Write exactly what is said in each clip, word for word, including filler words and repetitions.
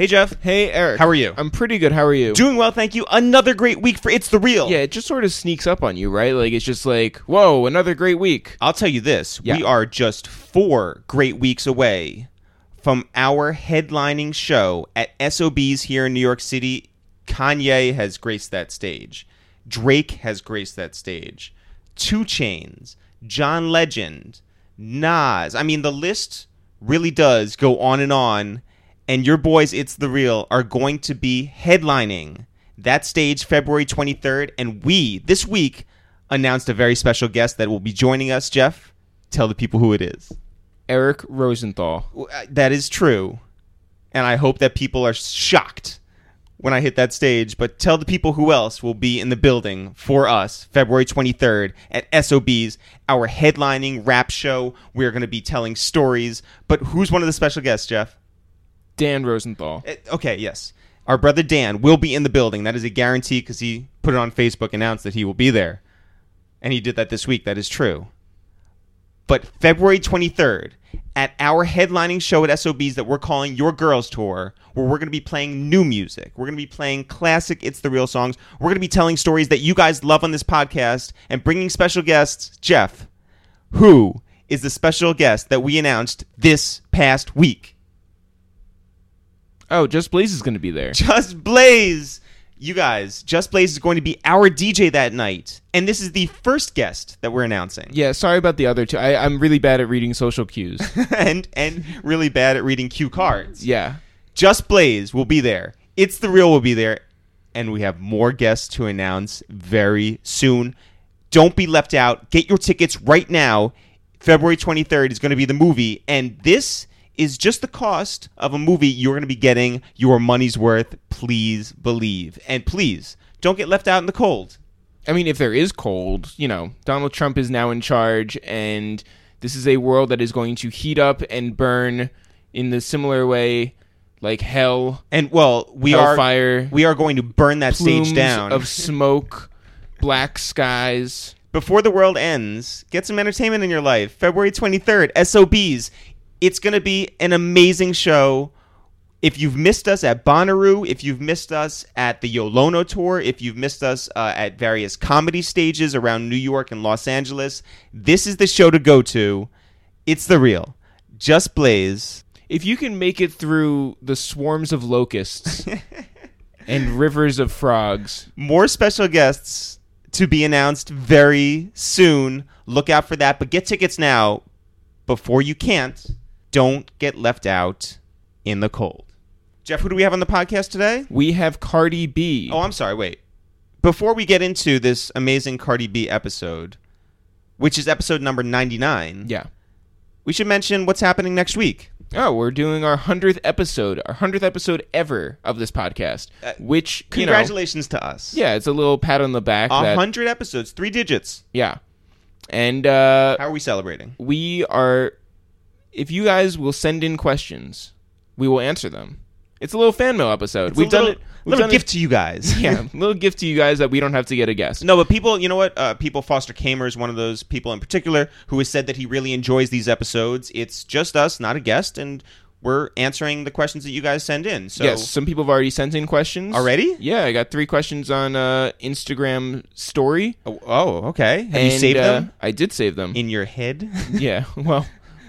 Hey, Jeff. Hey, Eric. How are you? I'm pretty good. How are you? Doing well, thank you. Another great week for It's The Real. Yeah, it just sort of sneaks up on you, right? Like, it's just like, whoa, another great week. I'll tell you this. Yeah. We are just four great weeks away from our headlining show at S O B's here in New York City. Kanye has graced that stage. Drake has graced that stage. two Chainz, John Legend, Nas. I mean, the list really does go on and on. And your boys, It's The Real, are going to be headlining that stage February twenty-third. And we, this week, announced a very special guest that will be joining us. Jeff, tell the people who it is. Eric Rosenthal. That is true. And I hope that people are shocked when I hit that stage. But tell the people who else will be in the building for us February twenty-third at S O B's, our headlining rap show. We're going to be telling stories. But who's one of the special guests, Jeff? Dan Rosenthal. Okay, yes. Our brother Dan will be in the building. That is a guarantee because he put it on Facebook, announced that he will be there. And he did that this week. That is true. But February twenty-third, at our headlining show at S O B's that we're calling Your Girls Tour, where we're going to be playing new music. We're going to be playing classic It's The Real songs. We're going to be telling stories that you guys love on this podcast and bringing special guests. Jeff, who is the special guest that we announced this past week? Oh, Just Blaze is going to be there. Just Blaze! You guys, Just Blaze is going to be our D J that night. And this is the first guest that we're announcing. Yeah, sorry about the other two. I, I'm really bad at reading social cues. and and really bad at reading cue cards. Yeah. Just Blaze will be there. It's The Real will be there. And we have more guests to announce very soon. Don't be left out. Get your tickets right now. February twenty-third is going to be the movie. And this is just the cost of a movie. You're going to be getting your money's worth. Please believe. And please, don't get left out in the cold. I mean, if there is cold, you know, Donald Trump is now in charge, and this is a world that is going to heat up and burn in the similar way, like hell. And, well, we are fire. We are going to burn that stage down. Of smoke, black skies. Before the world ends, get some entertainment in your life. February twenty-third, S O B's. It's going to be an amazing show. If you've missed us at Bonnaroo, if you've missed us at the Yolono Tour, if you've missed us uh, at various comedy stages around New York and Los Angeles, this is the show to go to. It's The Real. Just Blaze. If you can make it through the swarms of locusts and rivers of frogs. More special guests to be announced very soon. Look out for that, but get tickets now before you can't. Don't get left out in the cold. Jeff, who do we have on the podcast today? We have Cardi B. Oh, I'm sorry. Wait. Before we get into this amazing Cardi B episode, which is episode number ninety-nine. Yeah. We should mention what's happening next week. Oh, we're doing our hundredth episode, our hundredth episode ever of this podcast, uh, which, you congratulations know, to us. Yeah, it's a little pat on the back. one hundred that, episodes, three digits. Yeah. And uh, how are we celebrating? We are... If you guys will send in questions, we will answer them. It's a little fan mail episode. It's we've a little, done it. We've little done gift it. to you guys. Yeah, a little gift to you guys that we don't have to get a guest. No, but people, you know what? Uh, people, Foster Kamer is one of those people in particular who has said that he really enjoys these episodes. It's just us, not a guest, and we're answering the questions that you guys send in. So yes, some people have already sent in questions. Already? Yeah, I got three questions on uh, Instagram story. Oh, oh okay. Have and, you saved uh, them? I did save them. In your head? Yeah, well...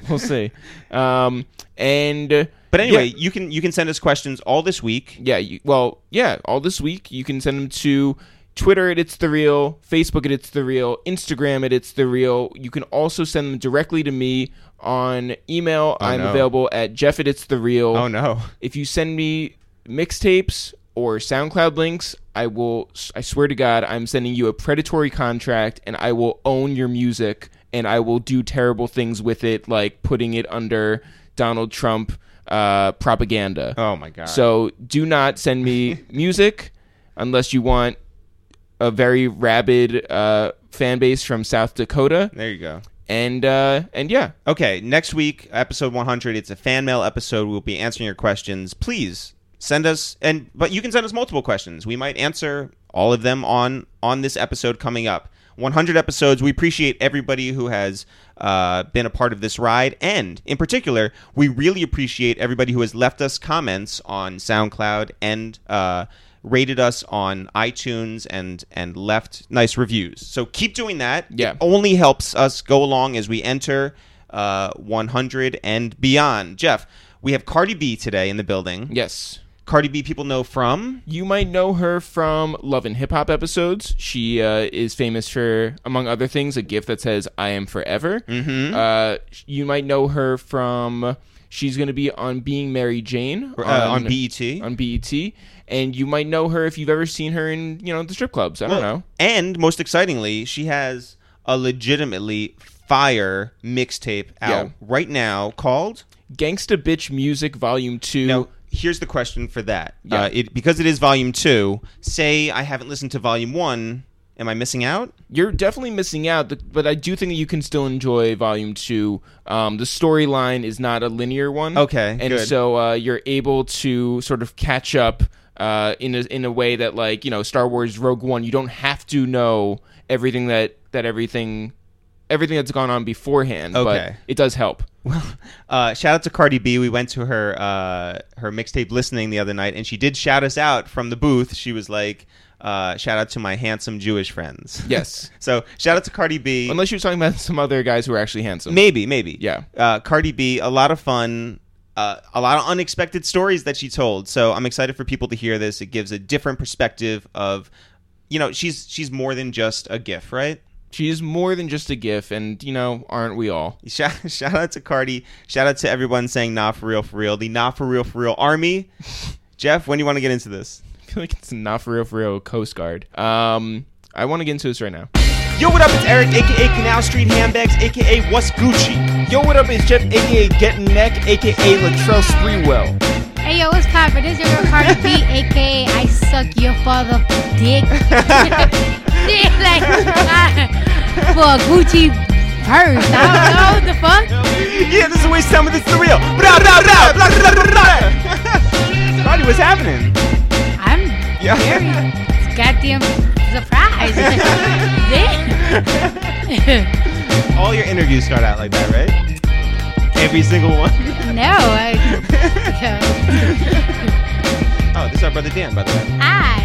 We'll see. Um, and uh, but anyway, yeah. you can you can send us questions all this week. Yeah. You, well, yeah, all this week. You can send them to Twitter at It's The Real, Facebook at It's The Real, Instagram at It's The Real. You can also send them directly to me on email. Oh, I'm no. available at Jeff at It's The Real. Oh, no. If you send me mixtapes or SoundCloud links, I will. I swear to God, I'm sending you a predatory contract, and I will own your music. And I will do terrible things with it, like putting it under Donald Trump uh, propaganda. Oh, my God. So do not send me music unless you want a very rabid uh, fan base from South Dakota. There you go. And, uh, and yeah. Okay, next week, episode one hundred, it's a fan mail episode. We'll be answering your questions. Please send us, and but you can send us multiple questions. We might answer all of them on on this episode coming up. one hundred episodes. We appreciate everybody who has uh, been a part of this ride. And in particular, we really appreciate everybody who has left us comments on SoundCloud and uh, rated us on iTunes and and left nice reviews. So keep doing that. Yeah. It only helps us go along as we enter uh, one hundred and beyond. Jeff, we have Cardi B today in the building. Yes. Cardi B people know from? You might know her from Love and Hip-Hop episodes. She uh, is famous for, among other things, a gif that says, I am forever. Mm-hmm. Uh, you might know her from, she's going to be on Being Mary Jane. On, uh, on B E T. On B E T. And you might know her if you've ever seen her in, you know, the strip clubs. I well, don't know. And most excitingly, she has a legitimately fire mixtape out yeah. right now called? Gangsta Bitch Music Vol. two. Now, here's the question for that. Yeah. Uh, it, because it is Volume two, say I haven't listened to Volume one, am I missing out? You're definitely missing out, but I do think that you can still enjoy Volume two. Um, the storyline is not a linear one. Okay, And good. so uh, you're able to sort of catch up uh, in, a, in a way that, like, you know, Star Wars Rogue One, you don't have to know everything that, that everything... everything that's gone on beforehand, okay. but it does help. Well, uh, shout out to Cardi B. We went to her uh, her mixtape listening the other night, and she did shout us out from the booth. She was like, uh, shout out to my handsome Jewish friends. Yes. So shout out to Cardi B. Unless she was talking about some other guys who are actually handsome. Maybe, maybe. Yeah. Uh, Cardi B, a lot of fun. Uh, a lot of unexpected stories that she told. So I'm excited for people to hear this. It gives a different perspective of, you know, she's she's more than just a gif, right? She is more than just a gif, and, you know, aren't we all? Shout, shout out to Cardi. Shout out to everyone saying nah for real, for real. The nah for real, for real army. Jeff, when do you want to get into this? I feel like it's nah for real, for real Coast Guard. Um, I want to get into this right now. Yo, what up? It's Eric, a k a. Canal Street Handbags, a k a. What's Gucci. Yo, what up? It's Jeff, a k a. Getting Neck, a k a. Latrell Sprewell. Hey, yo, what's poppin'? This is your girl Cardi B, a k a. I suck your father dick. Dick, like, uh, for a Gucci purse. I don't know, what the fuck? Yeah, this is a waste of time with It's The Real. Cardi, what's happening? I'm yeah. very goddamn surprised. Dick. All your interviews start out like that, right? Every single one? No. I, yeah. Oh, this is our brother Dan, by the way. Hi.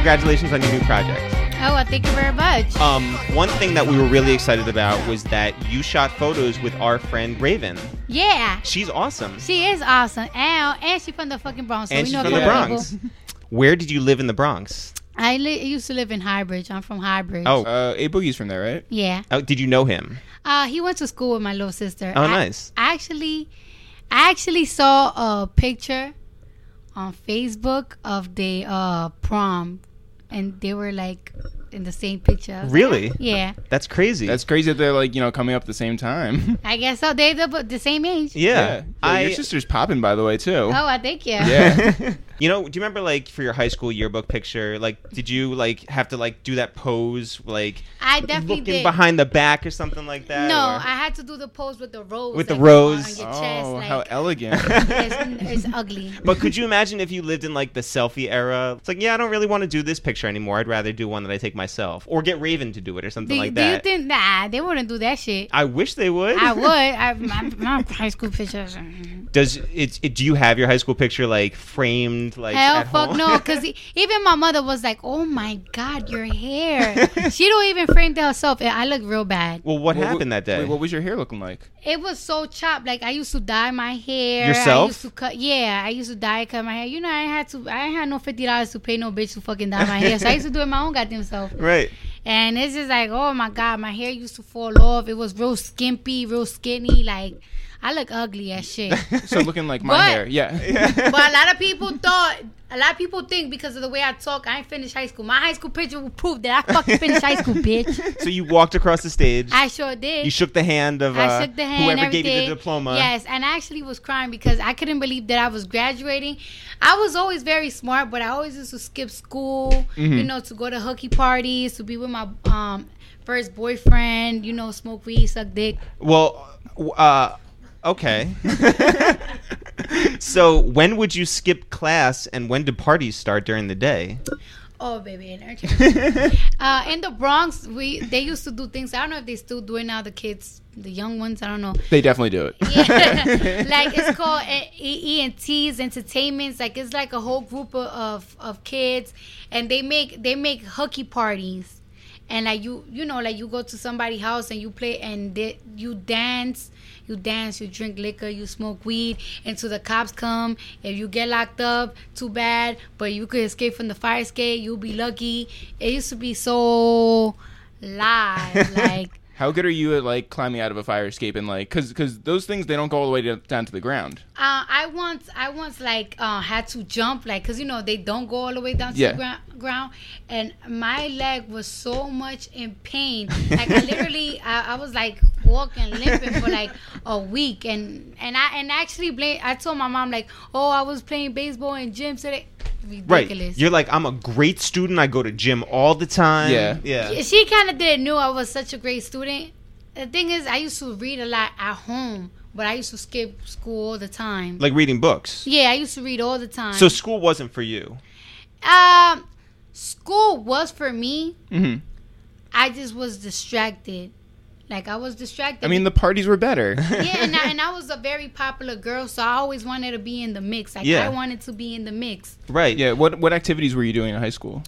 Congratulations on your new project. Oh, well, thank you very much. Um, one thing that we were really excited about was that you shot photos with our friend Raven. Yeah. She's awesome. She is awesome. And, and she's from the fucking Bronx. So and we she's know from the Bronx. People. Where did you live in the Bronx? I li- used to live in Highbridge. I'm from Highbridge. Oh, uh, A Boogie's from there, right? Yeah. Oh, did you know him? Uh, he went to school with my little sister. Oh, I, nice. I actually, I actually saw a picture on Facebook of the uh, prom, and they were like in the same picture. Really? Yeah. That's crazy. That's crazy that they're like, you know, coming up at the same time. I guess so. They're the, the same age. Yeah. yeah. I, your sister's popping, by the way, too. Oh, I think yeah. Yeah. You know, do you remember, like, for your high school yearbook picture, like, did you, like, have to, like, do that pose, like, I definitely looking did. Behind the back or something like that? No, or? I had to do the pose with the rose. With the rose? On your oh, chest, like, how elegant. It's, it's ugly. But could you imagine if you lived in, like, the selfie era? It's like, yeah, I don't really want to do this picture anymore. I'd rather do one that I take myself. Or get Raven to do it or something do, like do that. Do you think, nah, they wouldn't do that shit. I wish they would. I would. I, my, my high school pictures. Does it, it? Do you have your high school picture, like, framed? Like, hell fuck home. No, because even my mother was like, oh my god, your hair. She don't even frame that herself. I look real bad. Well, what, what happened w- that day? Wait, what was your hair looking like? It was so chopped. Like, I used to dye my hair. Yourself? I used to cut, yeah, I used to dye cut my hair. You know, I had to. I had no fifty dollars to pay no bitch to fucking dye my hair. So I used to do it my own goddamn self. Right. And it's just like, oh my god, my hair used to fall off. It was real skimpy, real skinny, like I look ugly as shit. So looking like my but, hair, yeah. yeah. But a lot of people thought, a lot of people think because of the way I talk, I ain't finished high school. My high school picture will prove that I fucking finished high school, bitch. So you walked across the stage. I sure did. You shook the hand of uh, I shook the hand, whoever everything. Gave you the diploma. Yes, and I actually was crying because I couldn't believe that I was graduating. I was always very smart, but I always used to skip school, mm-hmm. you know, to go to hooky parties, to be with my um, first boyfriend, you know, smoke weed, suck dick. Well, uh... okay. So when would you skip class and when do parties start during the day? Oh, baby, energy. uh, in the Bronx, we they used to do things. I don't know if they still do it now, the kids, the young ones. I don't know. They definitely do it. Yeah. Like, it's called E N T's, entertainments. Like, it's like a whole group of, of, of kids, and they make they make hooky parties. And, like, you you know, like, you go to somebody's house and you play and they, you dance. You dance, you drink liquor, you smoke weed, until the cops come. If you get locked up, too bad, but you could escape from the fire escape. You'll be lucky. It used to be so live. Like, how good are you at, like, climbing out of a fire escape and, like, because because those things, they don't go all the way to, down to the ground. Uh, I once I once like uh, had to jump, like, because, you know, they don't go all the way down to yeah. the gra- ground, and my leg was so much in pain. Like, I literally, I, I was like. walking, limping for like a week, and and I and actually blame. I told my mom, like, oh, I was playing baseball in gym today. Ridiculous. Right. You're like, I'm a great student. I go to gym all the time. Yeah, yeah. She, she kind of didn't know I was such a great student. The thing is, I used to read a lot at home, but I used to skip school all the time. Like reading books. Yeah, I used to read all the time. So school wasn't for you. Um, school was for me. Mm-hmm. I just was distracted. Like, I was distracted. I mean, the parties were better. Yeah, and I, and I was a very popular girl, so I always wanted to be in the mix. Like, yeah. I wanted to be in the mix. Right, yeah. What what activities were you doing in high school?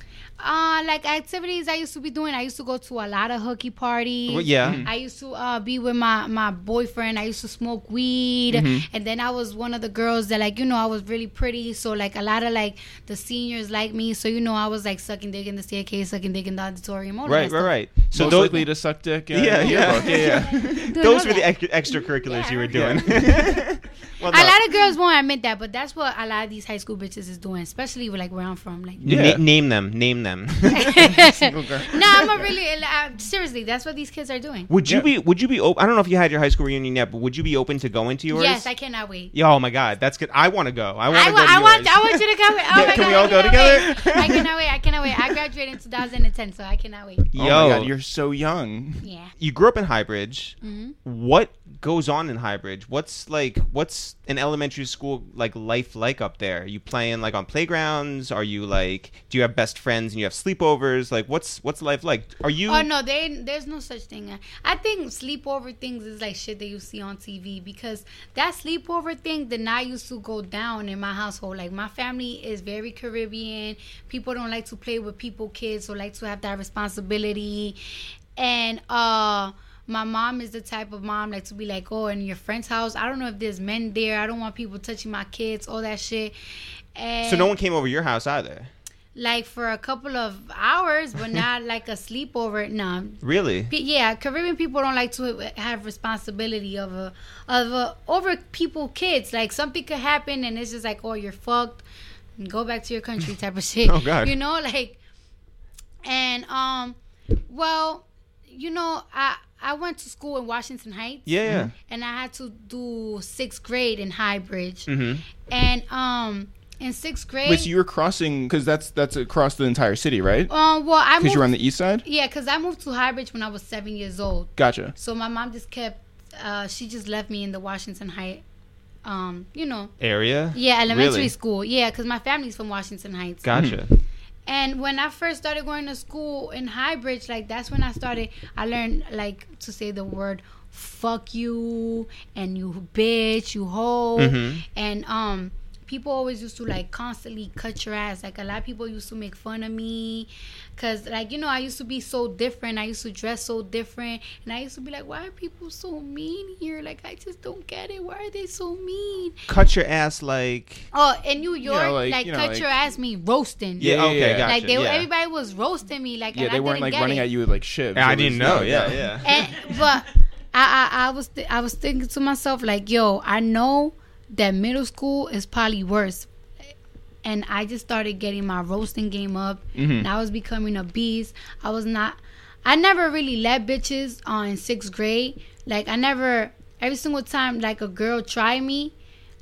Uh, like, activities I used to be doing. I used to go to a lot of hooky parties. Well, yeah. Mm-hmm. I used to uh, be with my, my boyfriend. I used to smoke weed. Mm-hmm. And then I was one of the girls that, like, you know, I was really pretty. So, like, a lot of, like, the seniors liked me. So, you know, I was, like, sucking dick in the staircase, sucking dick in the auditorium. All right, right, stuff. right. So, most likely to suck dick. Uh, yeah, yeah. Yeah, yeah. Those were that. the extracurriculars yeah. you were doing. Yeah. Well, no. A lot of girls won't admit that, but that's what a lot of these high school bitches is doing, especially with, like, where I'm from. Like, yeah. Na- name them, name them. No, I'm a really uh, seriously. That's what these kids are doing. Would you yeah. be? Would you be? Op- I don't know if you had your high school reunion yet, but would you be open to going to yours? Yes, I cannot wait. Yeah, oh my God, that's good. I want to go. I want to go. I yours. want. I want you to come. Oh yeah, my can God, we all go together? Wait. I cannot wait. I cannot wait. I graduated in two thousand ten, so I cannot wait. Yo, oh my God, you're so young. Yeah. You grew up in Highbridge. Mm-hmm. What goes on in Highbridge? What's like? What's an elementary school like life like up there? Are you playing like on playgrounds? Are you like? Do you have best friends and you have sleepovers? Like, what's what's life like? Are you? Oh no, they, there's no such thing. I think sleepover things is like shit that you see on T V, because that sleepover thing did not used to go down in my household. Like, my family is very Caribbean. People don't like to play with people, kids, so like to have that responsibility. And uh, my mom is the type of mom, like, to be like, oh, in your friend's house, I don't know if there's men there. I don't want people touching my kids, all that shit. And so no one came over your house either? Like, for a couple of hours, but not like a sleepover. No. Really? P- yeah, Caribbean people don't like to have responsibility of a, of a, over people, kids. Like, something could happen, and it's just like, oh, you're fucked. Go back to your country type of shit. Oh, God. You know, like, and, um, well... You know, I, I went to school in Washington Heights. Yeah. And I had to do sixth grade in Highbridge. Mm-hmm. And um, in sixth grade... Wait, so you were crossing... Because that's that's across the entire city, right? Um, well, I moved... Because you were on the east side? Yeah, because I moved to Highbridge when I was seven years old. Gotcha. So my mom just kept... Uh, she just left me in the Washington Heights, um, you know... Area? Yeah, elementary really? school. Yeah, because my family's from Washington Heights. Gotcha. Mm-hmm. And when I first started going to school in Highbridge, like, that's when I started, I learned, like, to say the word fuck you and you bitch, you hoe. Mm-hmm. And um, people always used to, like, constantly cut your ass. Like, a lot of people used to make fun of me because, like, you know, I used to be so different. I used to dress so different. And I used to be like, why are people so mean here? Like, I just don't get it. Why are they so mean? Cut your ass like... Oh, in New York, you know, like, like you know, cut like, your ass mean roasting. Yeah, yeah, okay, yeah. Gotcha. Like, they, yeah. everybody was roasting me. Like, yeah, and they I weren't, like, running it. at you with, like, shivs. I didn't know, no, yeah, yeah. And, but I, I, I, was th- I was thinking to myself, like, yo, I know... that middle school is probably worse. And I just started getting my roasting game up. Mm-hmm. And I was becoming a beast. I was not... I never really let bitches on in sixth grade. Like, I never... Every single time, like, a girl tried me,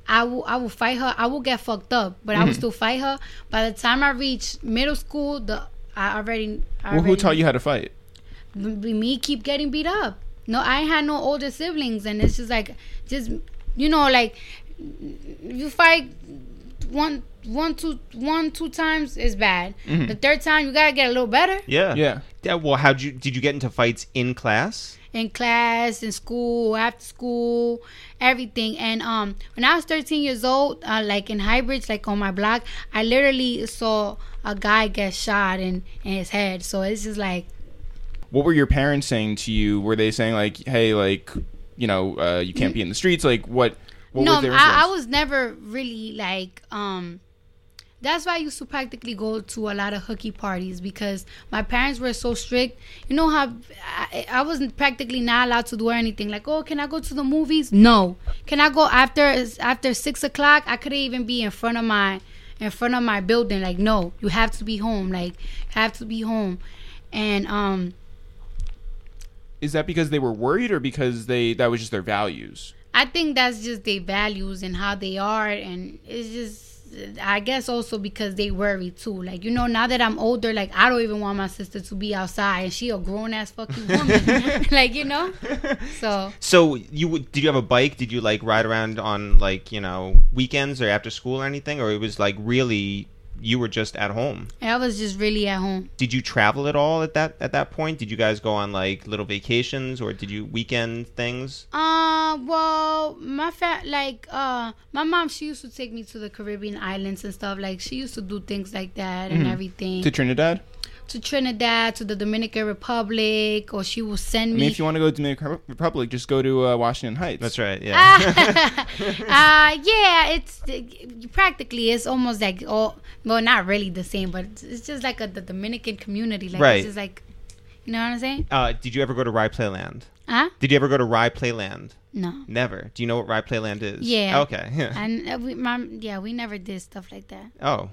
I will, I will fight her. I will get fucked up, but mm-hmm. I will still fight her. By the time I reached middle school, the I already... I well, already who taught you how to fight? Me keep getting beat up. No, I had no older siblings. And it's just like... Just, you know, like... You fight one, one, two, one, two times is bad. Mm-hmm. The third time, you gotta get a little better. Yeah, yeah. Yeah. Well, how'd you? Did you get into fights in class? In class, in school, after school, everything. And um, when I was thirteen years old, uh, like in Highbridge, like on my block, I literally saw a guy get shot in, in his head. So it's just like. What were your parents saying to you? Were they saying like, "Hey, like, you know, uh, you can't be in the streets"? Like, what? what no, were I, I was never really like. Um, that's why I used to practically go to a lot of hooky parties because my parents were so strict. You know how I, I wasn't practically not allowed to do anything. Like, oh, can I go to the movies? No. Can I go after after six o'clock? I couldn't even be in front of my in front of my building. Like, no, you have to be home. Like, you have to be home, and um. Is that because they were worried or because they that was just their values? I think that's just their values and how they are. And it's just, I guess also because they worry too. Like, you know, now that I'm older, like, I don't even want my sister to be outside. And she a grown-ass fucking woman. Like, you know? So So you did you have a bike? Did you, like, ride around on, like, you know, weekends or after school or anything? Or it was, like, really... You were just at home. I was just really at home. Did you travel at all at that at that point? Did you guys go on like little vacations or did you weekend things? Uh, well, my fa- like uh, my mom, she used to take me to the Caribbean islands and stuff. Like she used to do things like that mm-hmm. and everything. To Trinidad? To Trinidad, to the Dominican Republic, or she will send me. I mean, if you want to go to the Dominican Republic, just go to uh, Washington Heights. That's right, yeah. uh, yeah, it's it, practically, it's almost like, all, well, not really the same, but it's, it's just like a, the Dominican community. Like, right. It's just like, you know what I'm saying? Uh, did you ever go to Rye Playland? Huh? Did you ever go to Rye Playland? No. Never. Do you know what Rye Playland is? Yeah. Okay. Yeah. And uh, we, mom, yeah, we never did stuff like that. Oh.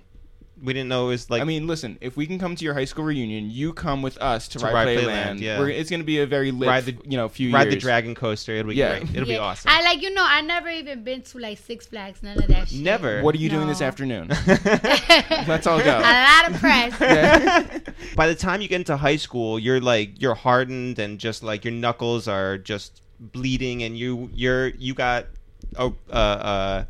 We didn't know it was like... I mean, listen, if we can come to your high school reunion, you come with us to, to Ride Playland. Playland yeah. We're, it's going to be a very lit, ride the, you know, few ride years. Ride the Dragon Coaster. It'll be yeah. great. It'll yeah. be awesome. I like, you know, I never even been to like Six Flags, none of that shit. Never? What are you no. doing this afternoon? Let's all go. A lot of press. Yeah. By the time you get into high school, you're like, you're hardened and just like your knuckles are just bleeding and you, you're, you got... Oh, uh, uh,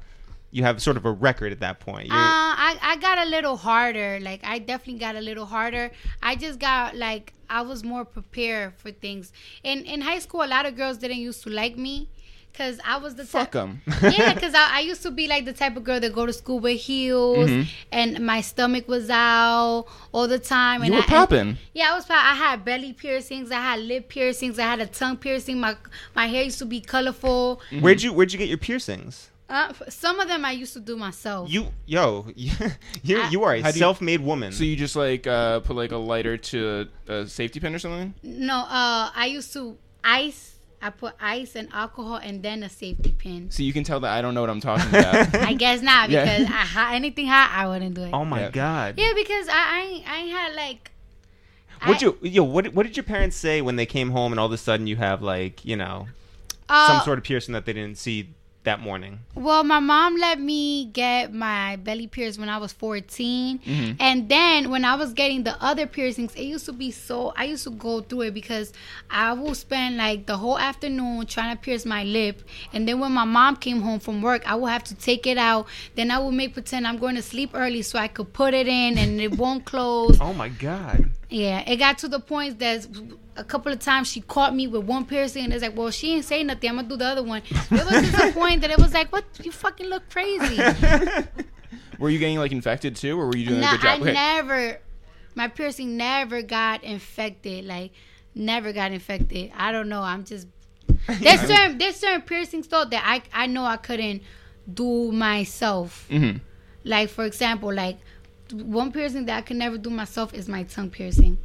you have sort of a record at that point. You're- uh, I, I got a little harder. Like, I definitely got a little harder. I just got, like, I was more prepared for things. In, in high school, a lot of girls didn't used to like me. Because I was the Fuck type... Fuck them. Yeah, because I, I used to be, like, the type of girl that go to school with heels. Mm-hmm. And my stomach was out all the time. And you were popping. Yeah, I was popping. I had belly piercings. I had lip piercings. I had a tongue piercing. My my hair used to be colorful. Mm-hmm. Where'd you Where'd you get your piercings? Uh, some of them I used to do myself. You, yo, you, I, you are a self-made woman. So you just like uh, put like a lighter to a, a safety pin or something? No, uh, I used to ice. I put ice and alcohol and then a safety pin. So you can tell that I don't know what I'm talking about. I guess not because yeah. I hot, anything hot I wouldn't do it. Oh my yeah. god. Yeah, because I I ain't, I ain't had like. What you yo what what did your parents say when they came home and all of a sudden you have like you know uh, some sort of piercing that they didn't see that morning? Well, my mom let me get my belly pierced when I was fourteen. Mm-hmm. And then when I was getting the other piercings, it used to be so... I used to go through it because I will spend, like, the whole afternoon trying to pierce my lip. And then when my mom came home from work, I would have to take it out. Then I would make pretend I'm going to sleep early so I could put it in and it won't close. Oh, my God. Yeah, it got to the point that... A couple of times she caught me with one piercing and it's like, well, she ain't say nothing. I'm going to do the other one. It was to the point that it was like, what? You fucking look crazy. Were you getting, like, infected, too, or were you doing no, a good job? I okay. never, my piercing never got infected. Like, never got infected. I don't know. I'm just, there's certain, there's certain piercings, though, that I, I know I couldn't do myself. Mm-hmm. Like, for example, like, one piercing that I could never do myself is my tongue piercing.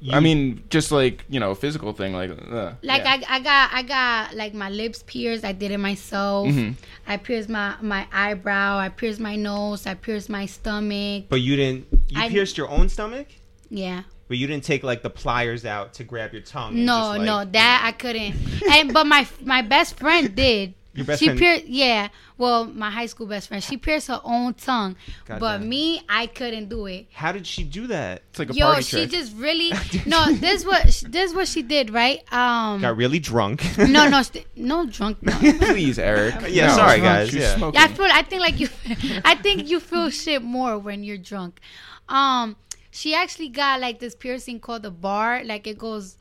You, I mean, just like, you know, physical thing. Like, uh, like yeah. I, I got, I got like my lips pierced. I did it myself. Mm-hmm. I pierced my, my eyebrow. I pierced my nose. I pierced my stomach. But you didn't, you I, pierced your own stomach? Yeah. But you didn't take like the pliers out to grab your tongue? No, and just, like, no, that you know. I couldn't. And But my my best friend did. Your best she friend. Pierced, yeah. Well, my high school best friend. She pierced her own tongue, God but damn. me, I couldn't do it. How did she do that? It's like a Yo, party trick. Yo, she just really. No, this what this what she did, right? Um, Got really drunk. no, no, st- no drunk. No. Please, Eric. Yeah, no, sorry guys. Yeah. yeah, I feel. I think like you. I think you feel shit more when you're drunk. Um, she actually got like this piercing called a bar. Like it goes.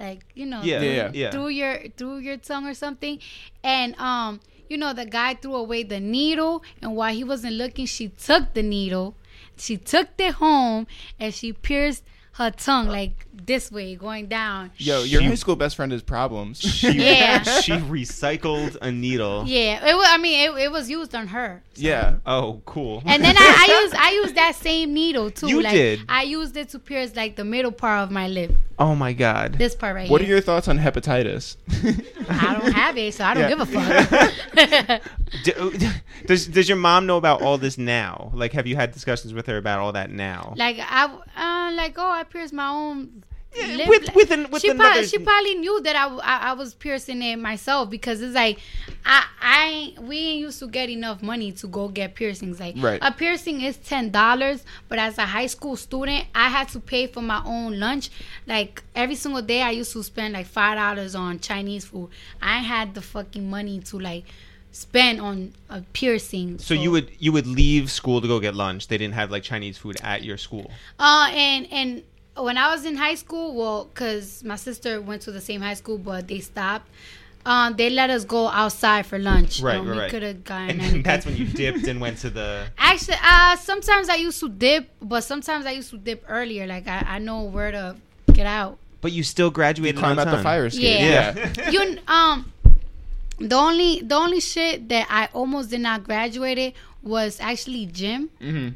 Like, you know, yeah, through, yeah, yeah. through your through your tongue or something. And, um, you know, the guy threw away the needle. And while he wasn't looking, she took the needle. She took it home and she pierced her tongue like this way, going down. Yo, your she, high school best friend has problems. She, yeah. She recycled a needle. Yeah. It was, I mean, it, it was used on her. So. Yeah. Oh, cool. And then I, I used I used that same needle, too. You like, did? I used it to pierce, like, the middle part of my lip. Oh, my God. This part right what here. What are your thoughts on hepatitis? I don't have it, so I don't yeah. give a fuck. Do, does does your mom know about all this now? Like, have you had discussions with her about all that now? Like, I, uh, like oh, I pierced my own yeah, lip. With, with, an, with she another... Probably, she probably knew that I, I, I was piercing it myself because it's like, I, I ain't, we ain't used to get enough money to go get piercings. Like, right. A piercing is ten dollars, but as a high school student, I had to pay for my own lunch. Like, every single day, I used to spend, like, five dollars on Chinese food. I had the fucking money to, like... spent on a piercing. So, so you would you would leave school to go get lunch. They didn't have like Chinese food at your school. Uh, and and when I was in high school, well, because my sister went to the same high school, but they stopped. Um, they let us go outside for lunch. Right, um, right. We right. could have gone. And anything. That's when you dipped and went to the. Actually, uh, sometimes I used to dip, but sometimes I used to dip earlier. Like I, I know where to get out. But you still graduated. You climbed out the fire escape. Yeah. yeah. you um. The only the only shit that I almost did not graduate it was actually gym mm-hmm.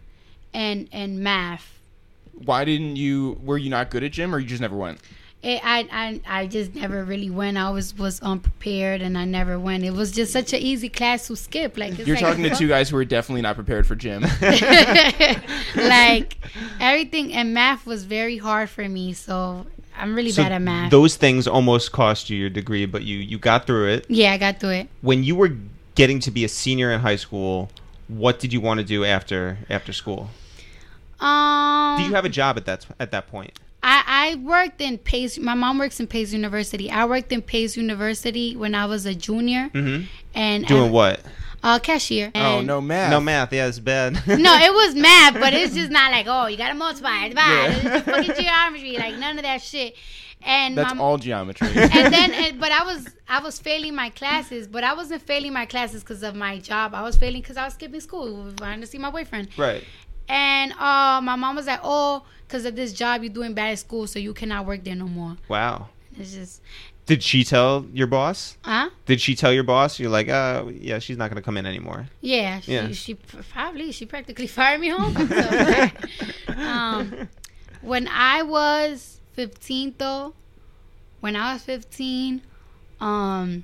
and and math. Why didn't you? Were you not good at gym, or you just never went? It, I I I just never really went. I always was unprepared, and I never went. It was just such an easy class to skip. Like it's you're like, talking to two guys who are definitely not prepared for gym. Like everything, and math was very hard for me. So. I'm really so bad at math. Those things almost cost you your degree, but you, you got through it. Yeah, I got through it. When you were getting to be a senior in high school, what did you want to do after after school? Um, did you have a job at that at that point? I, I worked in Pace. My mom works in Pace University. I worked in Pace University when I was a junior. Mm-hmm. And doing I, what? Uh, cashier. And oh, no math. No math. Yeah, it's bad. No, it was math, but it's just not like, oh, you got to multiply. It's bad. Yeah. It's fucking geometry. Like, none of that shit. And that's my, all geometry. And then, and, but I was I was failing my classes, but I wasn't failing my classes because of my job. I was failing because I was skipping school. I wanted to see my boyfriend. Right. And uh, my mom was like, oh, because of this job, you're doing bad at school, so you cannot work there no more. Wow. It's just... Did she tell your boss? Huh? Did she tell your boss? You're like, uh, yeah, she's not going to come in anymore. Yeah. She, yeah. she probably, she practically fired me home. So. um, when I was fifteen, though, when I was fifteen, um,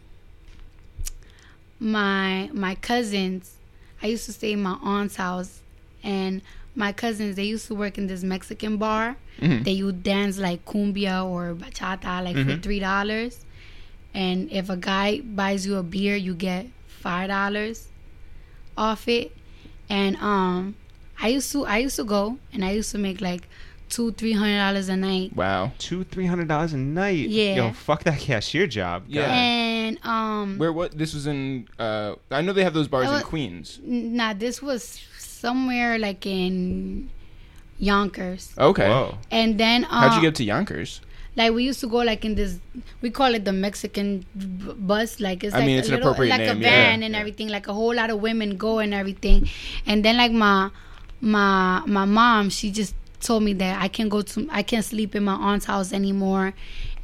my my cousins, I used to stay in my aunt's house, and my cousins, they used to work in this Mexican bar. Mm-hmm. They would dance like cumbia or bachata like mm-hmm. for three dollars. And if a guy buys you a beer, you get five dollars off it. And um, I used to I used to go and I used to make like two, three hundred dollars a night. Wow. Two, three hundred dollars a night. Yeah. Yo, fuck that cashier job. Yeah. God. And um where what this was in uh I know they have those bars was, in Queens. Nah, this was somewhere like in Yonkers. Okay. Whoa. And then um, how'd you get to Yonkers? Like we used to go like in this, we call it the Mexican b- bus. Like it's I like mean, it's a an little, appropriate like name. a van yeah. and yeah. everything. Like a whole lot of women go and everything. And then like my my my mom, she just told me that I can't go to, I can't sleep in my aunt's house anymore.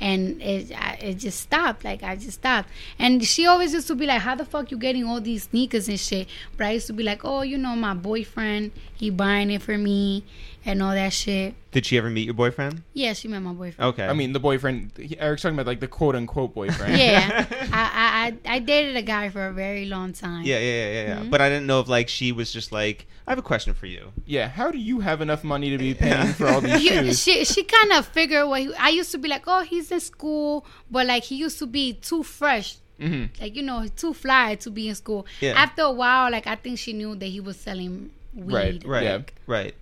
And it it just stopped. Like, I just stopped. And she always used to be like, how the fuck you getting all these sneakers and shit? But I used to be like, oh, you know, my boyfriend, he buying it for me and all that shit. Did she ever meet your boyfriend? Yeah, she met my boyfriend. Okay. I mean, the boyfriend, Eric's talking about, like, the quote-unquote boyfriend. Yeah. I, I I dated a guy for a very long time. Yeah, yeah, yeah, yeah. Mm-hmm. But I didn't know if, like, she was just like, I have a question for you. Yeah, how do you have enough money to be paying for all these you, shoes? She, she kind of figured what he, I used to be like, oh, he's in school, but like he used to be too fresh Mm-hmm. Like, you know, too fly to be in school. Yeah. After a while, like, I think she knew that he was selling weed. Right, right, like, yeah, right.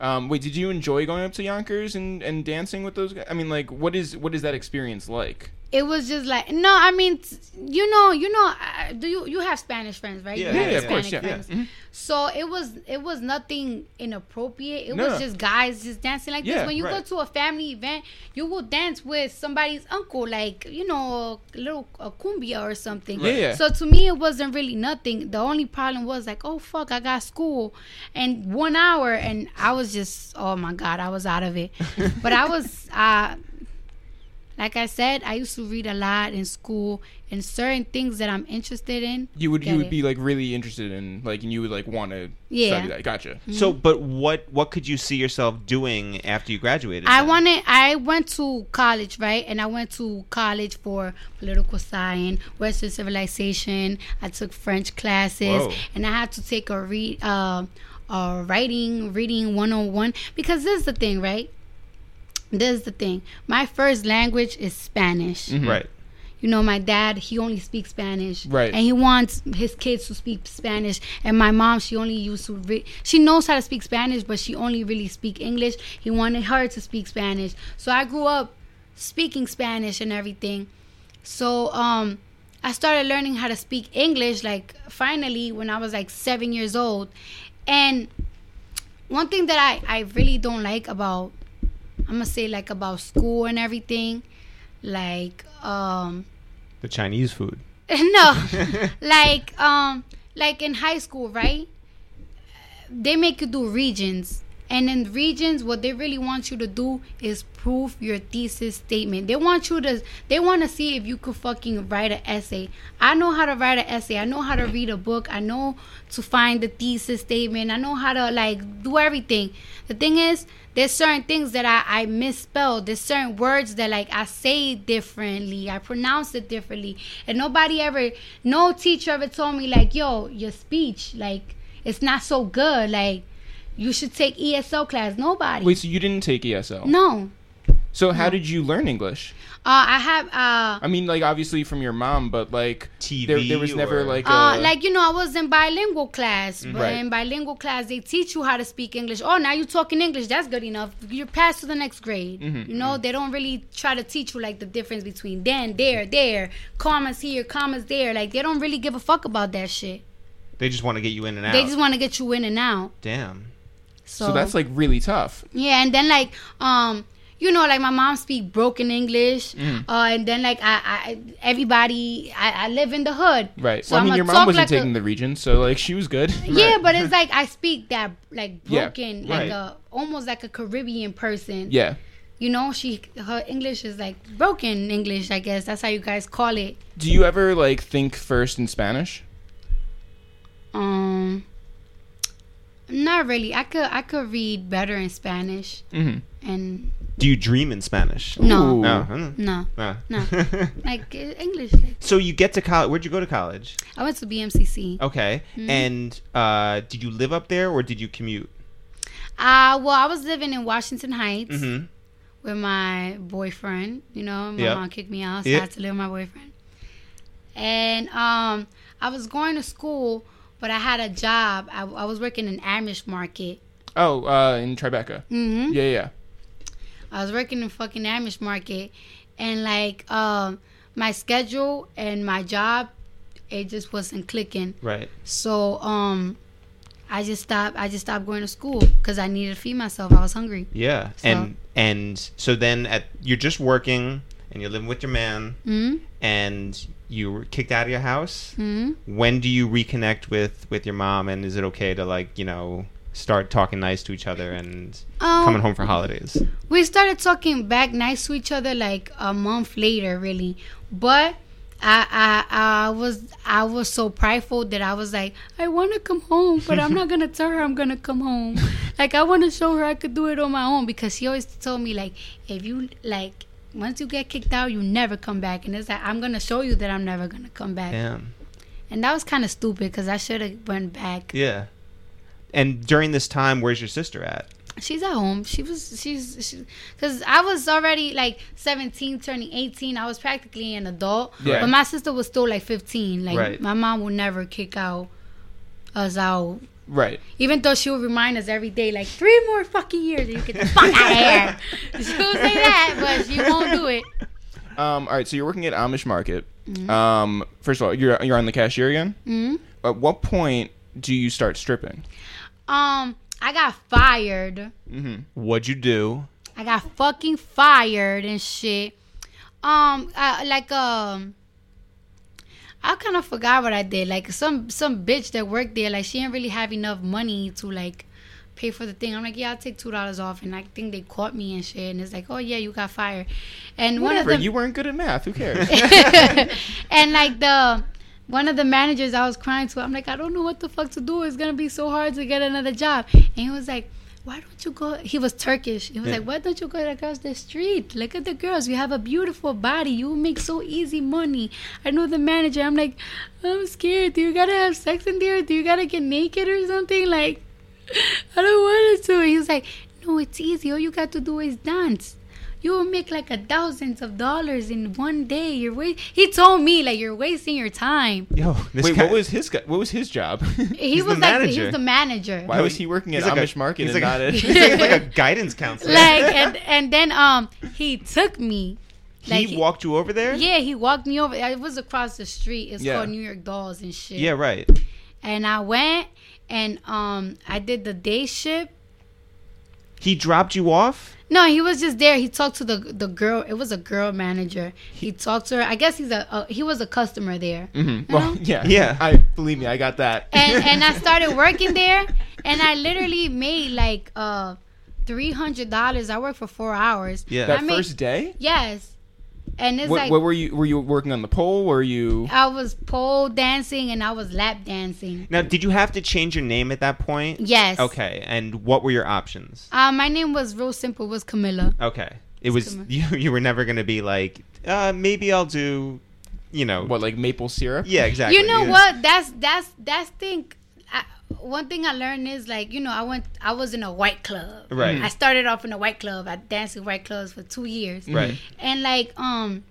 Um, wait, did you enjoy going up to Yonkers and, and dancing with those guys? I mean, like, what is what is that experience like? It was just like, no, I mean, you know, you know, uh, do you, you have Spanish friends, right? Yeah, you yeah, have yeah, Spanish of course, yeah. friends. Yeah. Mm-hmm. So it was it was nothing inappropriate. It no. was just guys just dancing like yeah, this. When you right. go to a family event, you will dance with somebody's uncle, like, you know, a little a cumbia or something. Yeah, yeah. So to me, it wasn't really nothing. The only problem was like, oh, fuck, I got school in one hour. And I was just, oh, my God, I was out of it. But I was... Uh, Like I said, I used to read a lot in school, and certain things that I'm interested in. You would you would it. be like really interested in, like, and you would like want to yeah. study that. Gotcha. Mm-hmm. So, but what what could you see yourself doing after you graduated? I then? wanted. I went to college, right? And I went to college for political science, Western civilization. I took French classes, Whoa. and I had to take a read, uh, uh, writing, reading one oh one, because this is the thing, right? This is the thing. My first language is Spanish. Mm-hmm. Right. You know, my dad, he only speaks Spanish. Right. And he wants his kids to speak Spanish. And my mom, she only used to... Re- she knows how to speak Spanish, but she only really speak English. He wanted her to speak Spanish. So I grew up speaking Spanish and everything. So um, I started learning how to speak English, like, finally, when I was, like, seven years old. And one thing that I, I really don't like about... I'm going to say, like, about school and everything, like... um The Chinese food. No. like, um, like in high school, right? They make you do regions. And in regions, what they really want you to do is prove your thesis statement. They want you to... They want to see if you could fucking write an essay. I know how to write an essay. I know how to read a book. I know to find the thesis statement. I know how to, like, do everything. The thing is... There's certain things that I, I misspelled. There's certain words that, like, I say differently. I pronounce it differently. And nobody ever, no teacher ever told me, like, yo, your speech, like, it's not so good. Like, you should take E S L class. Nobody. Wait, so you didn't take E S L? No. So how no. did you learn English? Uh, I have... Uh, I mean, like, obviously from your mom, but, like... T V There, there was or... never, like, a... Uh, like, you know, I was in bilingual class. But right. in bilingual class, they teach you how to speak English. Oh, now you're talking English. That's good enough. You're passed to the next grade. Mm-hmm. You know, mm-hmm. they don't really try to teach you, like, the difference between then, there, there, commas here, commas there. Like, they don't really give a fuck about that shit. They just want to get you in and out. They just want to get you in and out. Damn. So, so that's, like, really tough. Yeah, and then, like... um. You know, like, my mom speak broken English, mm. uh, and then, like, I, I everybody, I, I live in the hood. Right. So well, I mean, your mom wasn't like taking a, the region, so, like, she was good. Yeah, right. But it's, like, I speak that, like, broken, yeah, right. like, a, almost like a Caribbean person. Yeah. You know, she her English is, like, broken English, I guess. That's how you guys call it. Do you ever, like, think first in Spanish? Um... Not really. I could I could read better in Spanish. Mm-hmm. And do you dream in Spanish? No, no, no, no. no. Like English. Like. So you get to college. Where'd you go to college? I went to B M C C. Okay. Mm-hmm. And uh, did you live up there or did you commute? Uh well, I was living in Washington Heights mm-hmm. with my boyfriend. You know, my yep. mom kicked me out, so yep. I had to live with my boyfriend. And um, I was going to school. But I had a job. I, I was working in Amish Market. Oh, uh, in Tribeca. Mm-hmm. Yeah, yeah. I was working in fucking Amish Market. And, like, um, my schedule and my job, it just wasn't clicking. Right. So, um... I just stopped. I just stopped going to school because I needed to feed myself. I was hungry. Yeah. So. And and so then at you're just working and you're living with your man. Mm-hmm. And you were kicked out of your house. Mm-hmm. When do you reconnect with, with your mom? And is it okay to, like, you know, start talking nice to each other and um, coming home for holidays? We started talking back nice to each other like a month later, really. But I I, I was I was so prideful that I was like, I want to come home, but I'm not going to tell her I'm going to come home. Like, I want to show her I could do it on my own because she always told me, like, if you, like, once you get kicked out, you never come back. And it's like, I'm going to show you that I'm never going to come back. Damn. And that was kind of stupid because I should have went back. Yeah. And during this time, where's your sister at? she's at home. She was, she's, because she, I was already like seventeen, turning eighteen. I was practically an adult. Yeah. But my sister was still like fifteen. Like, right. My mom would never kick out us out. Right. Even though she would remind us every day, like, three more fucking years and you get the fuck out of here. She would say that, but she won't do it. Um, all right, so you're working at Amish Market. Mm-hmm. Um, first of all, you're you're on the cashier again? Mm-hmm. At what point do you start stripping? Um... I got fired. Mm-hmm. What'd you do? I got fucking fired and shit. Um, I, like um, I kind of forgot what I did. Like some some bitch that worked there, like she didn't really have enough money to like pay for the thing. I'm like, yeah, I'll take two dollars off, and I think they caught me and shit. And it's like, oh yeah, you got fired. And whatever, one of them, you weren't good at math. Who cares? And like the. One of the managers I was crying to, I'm like, I don't know what the fuck to do. It's going to be so hard to get another job. And he was like, why don't you go? He was Turkish. He was yeah. like, why don't you go across the street? Look at the girls. You have a beautiful body. You make so easy money. I know the manager. I'm like, I'm scared. Do you got to have sex in there? Do you got to get naked or something? Like, I don't want to. He was like, no, it's easy. All you got to do is dance. You will make like a thousands of dollars in one day. You're wa- He told me like you're wasting your time. Yo, this wait, guy, what was his guy, what was his job? He he's was the like he's the manager. Why was he working at like Amish a, Market and like not a, he's like, like a guidance counselor? Like and, and then um he took me. Like, he walked you over there? Yeah, he walked me over. It was across the street. It's yeah. called New York Dolls and shit. Yeah, right. And I went and um I did the day shift. He dropped you off? No, he was just there. He talked to the the girl. It was a girl manager. He, he talked to her. I guess he's a uh, he was a customer there. Mm-hmm. Well, know? yeah, yeah. I believe me, I got that. And and I started working there, and I literally made like uh three hundred dollars. I worked for four hours. Yeah, that I made, first day. Yes, and it's what, like what were you were you working on the pole? Were you? I was pole dancing and I was lap dancing. Now, did you have to change your name at that point? Yes. Okay, and what were your options? Uh, my name was real simple. It was Camilla. Okay, it was, was you. You were never gonna be like uh, maybe I'll do, you know what, like maple syrup? Yeah, exactly. You know yeah. what? That's that's that's thing. I, one thing I learned is like you know I went I was in a white club. Right. I started off in a white club. I danced in white clubs for two years. Right. And like um,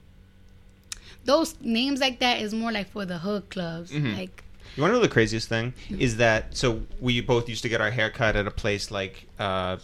those names like that is more like for the hood clubs. Mm-hmm. Like, you want to know the craziest thing is that so we both used to get our hair cut at a place like uh,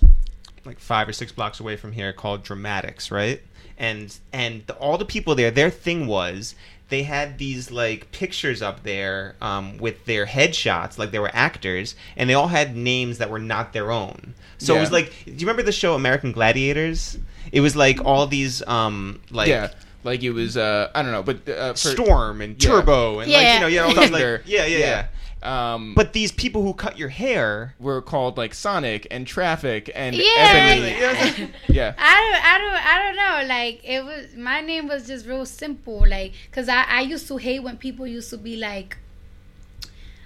like five or six blocks away from here called Dramatics, right? And and the, all the people there, their thing was. They had these, like, pictures up there um, with their headshots, like they were actors, and they all had names that were not their own. So yeah. It was like, do you remember the show American Gladiators? It was like all these, um, like... Yeah. Like it was, uh, I don't know, but... Uh, for, Storm and yeah. Turbo and, yeah. like, you know, you know all those, like, yeah, yeah, yeah. yeah. Um, but these people who cut your hair were called like Sonic and Traffic and yeah, Ebony. Yeah. yeah. I don't, I don't, I don't know. Like it was, my name was just real simple. Like, cause I, I used to hate when people used to be like,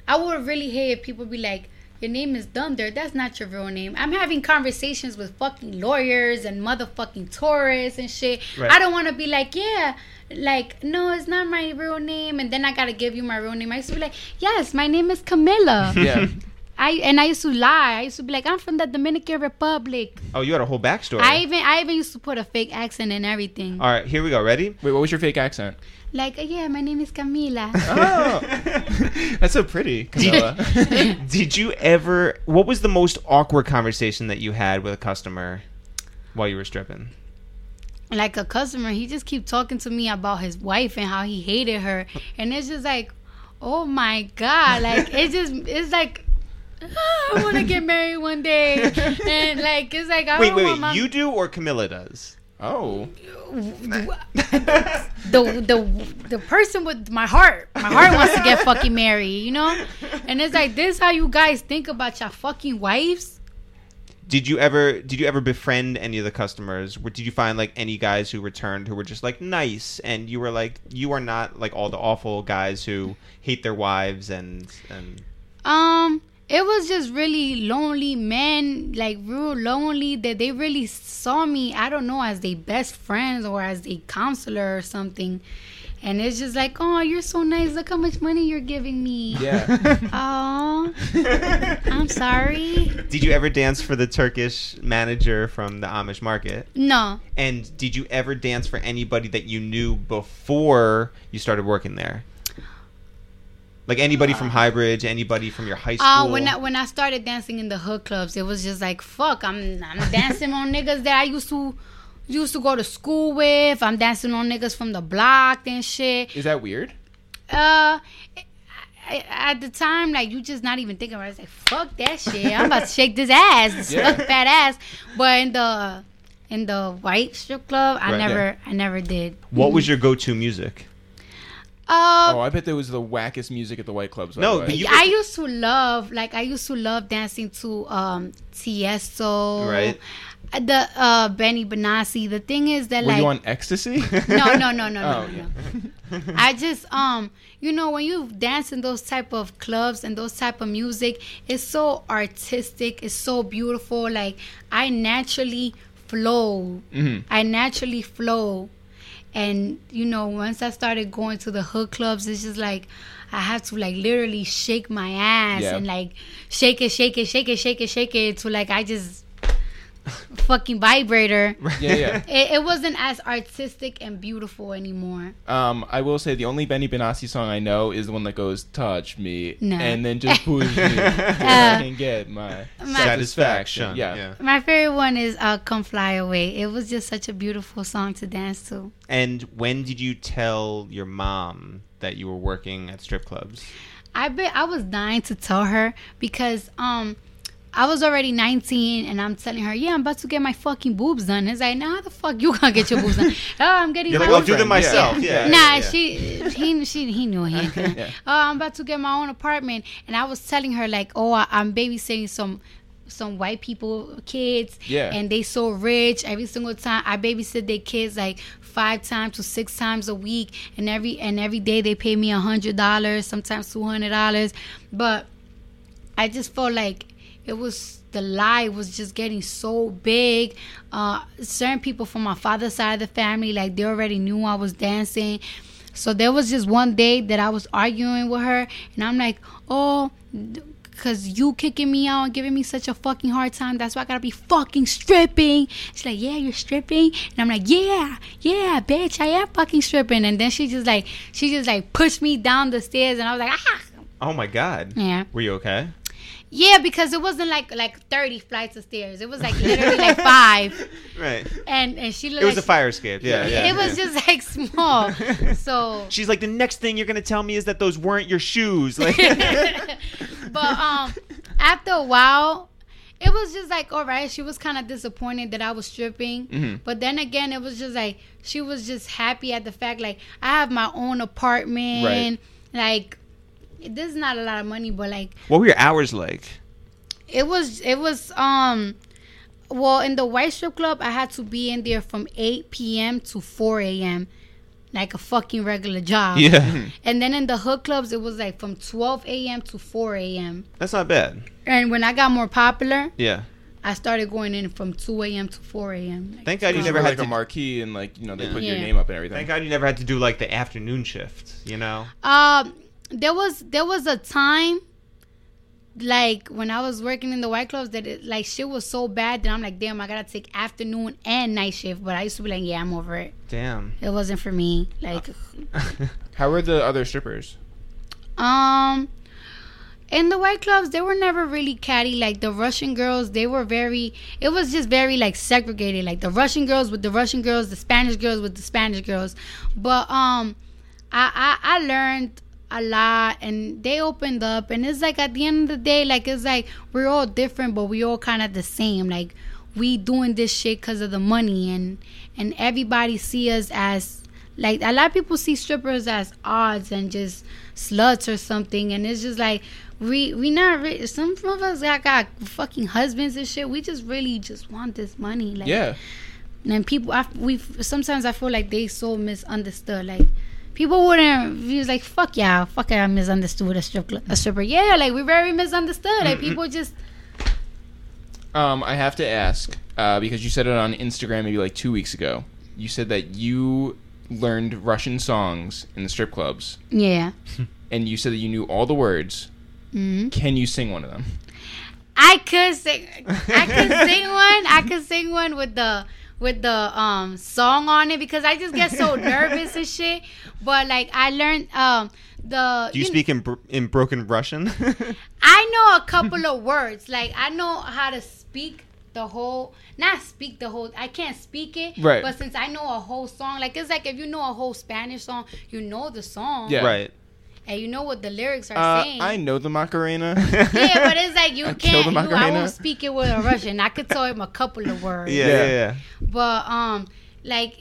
I would really hate if people be like, your name is Dunder. That's not your real name. I'm having conversations with fucking lawyers and motherfucking tourists and shit. Right. I don't want to be like, yeah. Like, no, it's not my real name. And then I got to give you my real name. I used to be like, yes, my name is Camilla. Yeah. I And I used to lie. I used to be like, I'm from the Dominican Republic. Oh, you had a whole backstory. I even I even used to put a fake accent and everything. All right, here we go. Ready? Wait, what was your fake accent? Like, yeah, my name is Camilla. Oh. That's so pretty, Camilla. Did you ever... What was the most awkward conversation that you had with a customer while you were stripping? Like a customer, he just keep talking to me about his wife and how he hated her, and it's just like, oh my god, like it's just it's like, oh, I want to get married one day, and like it's like I wait, don't wait, want wait, my... you do or Camilla does? Oh, the the the person with my heart, my heart wants to get fucking married, you know, and it's like this how you guys think about your fucking wives. Did you ever did you ever befriend any of the customers? Did you find like any guys who returned who were just like nice and you were like you are not like all the awful guys who hate their wives and and um it was just really lonely men, like real lonely, that they really saw me, I don't know, as their best friends or as a counselor or something. And it's just like, oh, you're so nice. Look how much money you're giving me. Yeah. Oh, I'm sorry. Did you ever dance for the Turkish manager from the Amish market? No. And did you ever dance for anybody that you knew before you started working there? Like anybody from Highbridge, anybody from your high school? Oh, uh, when I when I started dancing in the hood clubs, it was just like, fuck, I'm I'm dancing on niggas that I used to used to go to school with. I'm dancing on niggas from the block and shit. Is that weird? Uh, it, I, at the time, like, you just not even thinking about it. It's like, fuck that shit. I'm about to shake this ass, this yeah. fuck fat ass. But in the in the white strip club, I right, never yeah. I never did. What mm-hmm. was your go-to music? Uh, oh, I bet there was the wackest music at the white clubs. No, but you I could... used to love, like, I used to love dancing to um, Tiesto, right? The uh, Benny Benassi. The thing is that, Were like, were you on ecstasy? No, no, no, no, oh, no, okay. no. I just, um, you know, when you dance in those type of clubs and those type of music, it's so artistic. It's so beautiful. Like, I naturally flow. Mm-hmm. I naturally flow. And, you know, once I started going to the hood clubs, it's just like I had to, like, literally shake my ass yeah. and, like, shake it, shake it, shake it, shake it, shake it to, like, I just fucking vibrator. Yeah, yeah. It, it wasn't as artistic and beautiful anymore. Um, I will say the only Benny Benassi song I know is the one that goes, touch me, no. and then just push me so uh, I can get my, my satisfaction. Yeah. yeah. My favorite one is uh, Come Fly Away. It was just such a beautiful song to dance to. And when did you tell your mom that you were working at strip clubs? I bet I was dying to tell her because um, I was already nineteen and I'm telling her, yeah, I'm about to get my fucking boobs done. It's like, nah, how the fuck you gonna get your boobs done? Oh, I'm getting You're my like, I'll do them myself. Yeah. Yeah. Nah, yeah. she he she he knew he couldn't. Yeah. Oh, I'm about to get my own apartment. And I was telling her, like, oh, I, I'm babysitting some some white people kids yeah. and they so rich. Every single time I babysit their kids like five times to six times a week, and every and every day they pay me a hundred dollars, sometimes two hundred dollars. But I just felt like it was the lie was just getting so big. Uh certain people from my father's side of the family, like, they already knew I was dancing. So there was just one day that I was arguing with her and I'm like, oh, th- because you kicking me out and giving me such a fucking hard time, that's why I gotta be fucking stripping. She's like, yeah, you're stripping? And I'm like, yeah, yeah, bitch, I am fucking stripping. And then she just like, she just like pushed me down the stairs and I was like, ah. Oh my God. Yeah. Were you okay? Yeah, because it wasn't like like thirty flights of stairs. It was like literally like five. Right. And and she looked. It was like a she, fire escape. Yeah, yeah. yeah it yeah. was just like small. So she's like, the next thing you're gonna tell me is that those weren't your shoes. Like. But um, after a while, it was just like, all right. She was kind of disappointed that I was stripping, mm-hmm. but then again, it was just like she was just happy at the fact, like, I have my own apartment, right. like. This is not a lot of money, but like, what were your hours like? It was, it was, um, well, in the white strip club, I had to be in there from eight p.m. to four a.m., like a fucking regular job. Yeah. And then in the hood clubs, it was like from twelve a.m. to four a.m. That's not bad. And when I got more popular, yeah, I started going in from two a.m. to four a.m. Like, thank God you never had like a marquee and, like, you know, they yeah. put yeah. your name up and everything. Thank God you never had to do like the afternoon shift, you know? Um. There was there was a time, like, when I was working in the white clubs that, it, like, shit was so bad that I'm like, damn, I got to take afternoon and night shift. But I used to be like, yeah, I'm over it. Damn. It wasn't for me. Like. How were the other strippers? Um, in the white clubs, they were never really catty. Like, the Russian girls, they were very, it was just very, like, segregated. Like, the Russian girls with the Russian girls, the Spanish girls with the Spanish girls. But um, I I, I learned... a lot, and they opened up, and it's like at the end of the day, like, it's like we're all different, but we all kind of the same. Like, we doing this shit because of the money, and and everybody see us as, like, a lot of people see strippers as odds and just sluts or something, and it's just like we we not re- some of us got, got fucking husbands and shit. We just really just want this money, like, yeah. And people, I, we sometimes I feel like they so misunderstood, like. People wouldn't. He was like, "Fuck yeah, fuck yeah, I misunderstood a, strip, a stripper." Yeah, like, we're very misunderstood. Like, people just. Um, I have to ask uh, because you said it on Instagram maybe like two weeks ago. You said that you learned Russian songs in the strip clubs. Yeah. And you said that you knew all the words. Mm-hmm. Can you sing one of them? I could sing. I could sing one. I could sing one with the with the um song on it because I just get so nervous and shit. But like I learned um. The, Do you, you speak in br- in broken Russian? I know a couple of words. Like, I know how to speak the whole... Not speak the whole... I can't speak it. Right. But since I know a whole song... Like, it's like if you know a whole Spanish song, you know the song. Yeah. Right. And you know what the lyrics are uh, saying. I know the Macarena. Yeah, but it's like you I can't... You, I won't speak it with a Russian. I could tell him a couple of words. Yeah, yeah, yeah. But, um, like...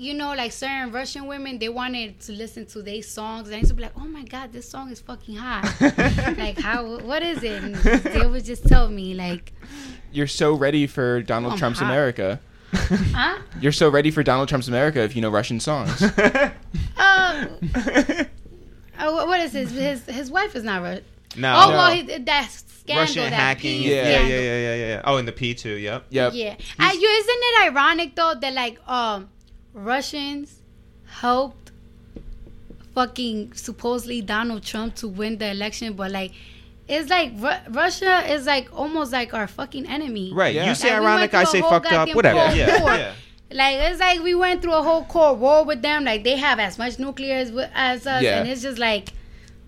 You know, like certain Russian women, they wanted to listen to their songs. And I used to be like, oh, my God, this song is fucking hot. Like, how? What is it? And they would just tell me, like. You're so ready for Donald I'm Trump's hot. America. Huh? You're so ready for Donald Trump's America if you know Russian songs. Oh, uh, uh, what is this? His his wife is not Russian. No. Oh, no. Well, he, that's. Scandal, Russian hacking, yeah, scandal. yeah, yeah, yeah, yeah. Oh, and the P two, yep. Yep. Yeah. I, you, isn't it ironic, though, that, like, um. Russians helped fucking supposedly Donald Trump to win the election, but like it's like Ru- Russia is like almost like our fucking enemy. Right. Yeah. You say like, ironic, we I say fucked up, whatever. Yeah. Yeah. Yeah. Like it's like we went through a whole Cold War with them. Like they have as much nuclear as, as us, yeah. And it's just like.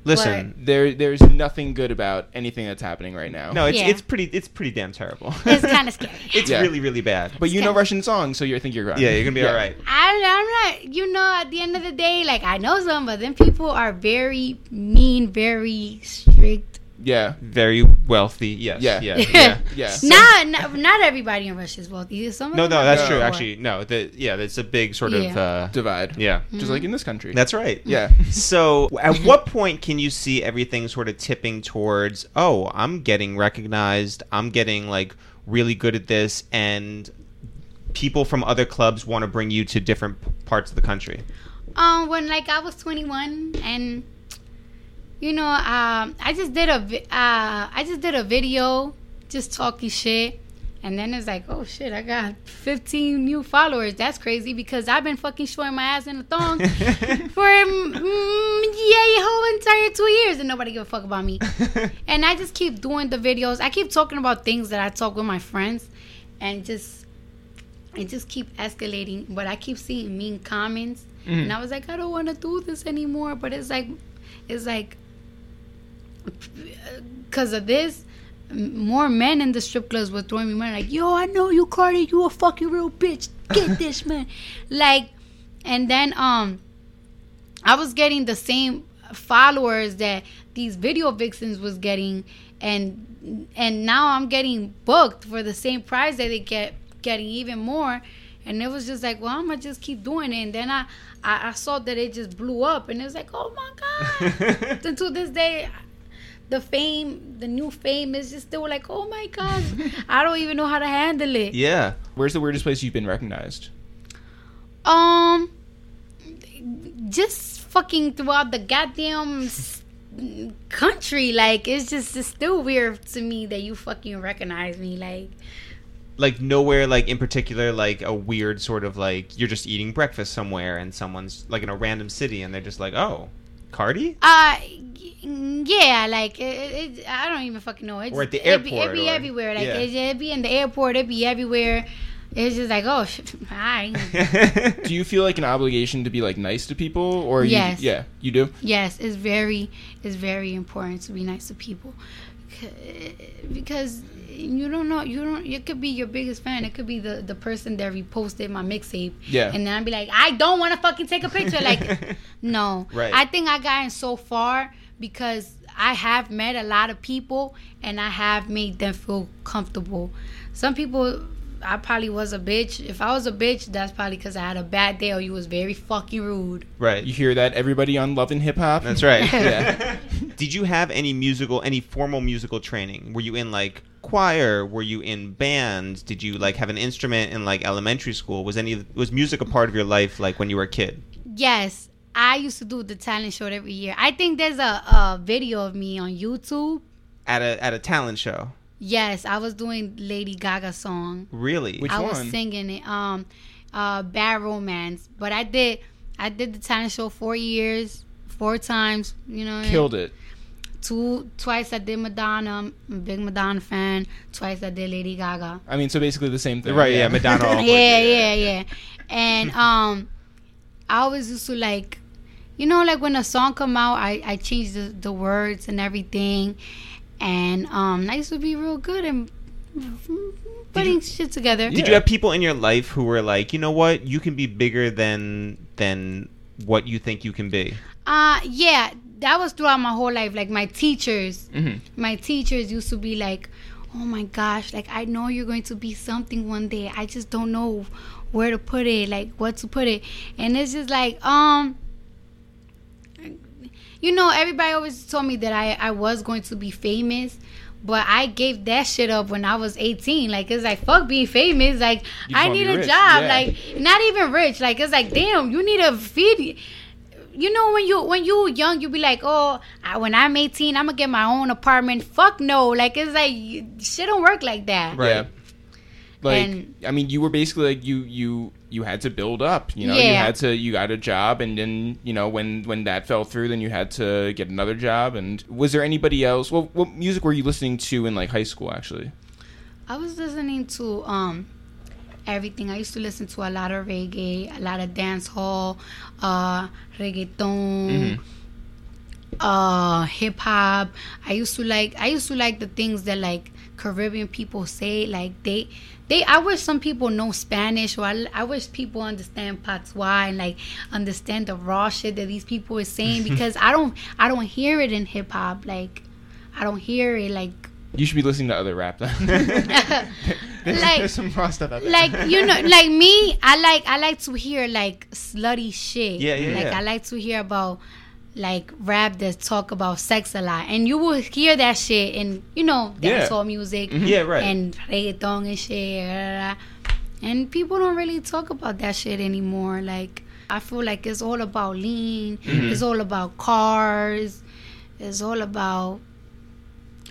Listen, what? there there's nothing good about anything that's happening right now. No, it's yeah. it's pretty it's pretty damn terrible. It's kind of scary. It's yeah. really really bad. But it's you know Russian songs, so you think you're right. Yeah, you're gonna be yeah. all right. I, I'm not. You know, at the end of the day, like I know some, but then people are very mean, very strict. Yeah, very wealthy. Yes. Yeah. Yeah. yeah. yeah. So, not, not not everybody in Russia is wealthy. Some no, no, that's true. Or, actually, no. The, yeah, it's a big sort yeah. of uh, divide. Yeah, just mm-hmm. like in this country. That's right. Yeah. So, at what point can you see everything sort of tipping towards? Oh, I'm getting recognized. I'm getting like really good at this, and people from other clubs want to bring you to different parts of the country. Um, when like I was twenty-one and. You know, um, I just did a vi- uh, I just did a video, just talking shit, and then it's like, oh shit, I got fifteen new followers. That's crazy because I've been fucking showing my ass in a thong for mm, yeah, whole entire two years, and nobody give a fuck about me. And I just keep doing the videos. I keep talking about things that I talk with my friends, and just and just keep escalating. But I keep seeing mean comments, mm. and I was like, I don't want to do this anymore. But it's like, it's like. Because of this, more men in the strip clubs were throwing me money. Like, yo, I know you, Cardi. You a fucking real bitch. Get this, man. Like, and then um, I was getting the same followers that these video vixens was getting, and and now I'm getting booked for the same prize that they get, getting even more. And it was just like, well, I'm gonna just keep doing it. And then I, I, I saw that it just blew up, and it was like, oh my god. And to this day. The fame, the new fame is just still like, oh my gosh, I don't even know how to handle it. Yeah. Where's the weirdest place you've been recognized? Um, just fucking throughout the goddamn country. Like, it's just it's still weird to me that you fucking recognize me. Like, like nowhere, like in particular, like a weird sort of like you're just eating breakfast somewhere and someone's like in a random city and they're just like, oh. Cardi? Uh, yeah, like, it, it, I don't even fucking know. It's, or at the airport. It be, it be or, everywhere. Like, yeah. it, it be in the airport. It be everywhere. It's just like, oh, sh- hi. Do you feel like an obligation to be, like, nice to people? Or yes. You, yeah, you do? Yes, it's very, it's very important to be nice to people. Because you don't know, you don't. It could be your biggest fan. It could be the, the person that reposted my mixtape. Yeah. And then I'd be like, I don't want to fucking take a picture. Like, no. Right. I think I got in so far because I have met a lot of people and I have made them feel comfortable. Some people, I probably was a bitch. If I was a bitch, that's probably because I had a bad day or you was very fucking rude. Right. You hear that, everybody on Love and Hip-Hop? That's right. Yeah. Did you have any musical, any formal musical training? Were you in, like, choir? Were you in band? Did you, like, have an instrument in, like, elementary school? Was any was music a part of your life, like, when you were a kid? Yes. I used to do the talent show every year. I think there's a, a video of me on YouTube. At a at a talent show? Yes. I was doing Lady Gaga song. Really? Which I one? I was singing it. Um, uh, Bad Romance. But I did... I did the talent show four years, four times. You know, killed it. Two twice I did Madonna. I'm a big Madonna fan. Twice I did Lady Gaga. I mean, so basically the same thing, right? Yeah, yeah. Madonna. All yeah, yeah, yeah, yeah. And um, I always used to like, you know, like when a song come out, I I changed the, the words and everything, and um, I used to be real good and putting you, shit together. Did yeah. you have people in your life who were like, you know what, you can be bigger than than what you think you can be? Uh, yeah. That was throughout my whole life. Like my teachers, mm-hmm. my teachers used to be like, "Oh my gosh! Like I know you're going to be something one day. I just don't know where to put it, like what to put it." And it's just like, um, you know, everybody always told me that I I was going to be famous, but I gave that shit up when I was eighteen. Like it's like fuck being famous. Like I need a rich. job. Yeah. Like not even rich. Like it's like damn, you need to feed. You know, when you when you young, you be like, oh, I, when I'm eighteen, I'm going to get my own apartment. Fuck no. Like, it's like, shit don't work like that. Right. Yeah. Like, and, I mean, you were basically like, you you, you had to build up. You know, yeah. you had to, you got a job. And then, you know, when, when that fell through, then you had to get another job. And was there anybody else? Well, what music were you listening to in, like, high school, actually? I was listening to um everything. I used to listen to a lot of reggae, a lot of dance hall, uh, reggaeton, mm-hmm. uh, hip hop. I used to like I used to like the things that like Caribbean people say. Like they they I wish some people know Spanish, or I, I wish people understand patois and like understand the raw shit that these people are saying, because I don't I don't hear it in hip hop. Like I don't hear it like. You should be listening to other rap. there's, like, there's some raw stuff out there. Like you know, like me, I like I like to hear like slutty shit. Yeah, yeah. Like yeah. I like to hear about like rap that talk about sex a lot, and you will hear that shit in you know dancehall yeah. music. Mm-hmm. Yeah, right. And reggaeton and shit, blah, blah, blah. And people don't really talk about that shit anymore. Like I feel like it's all about lean. Mm-hmm. It's all about cars. It's all about.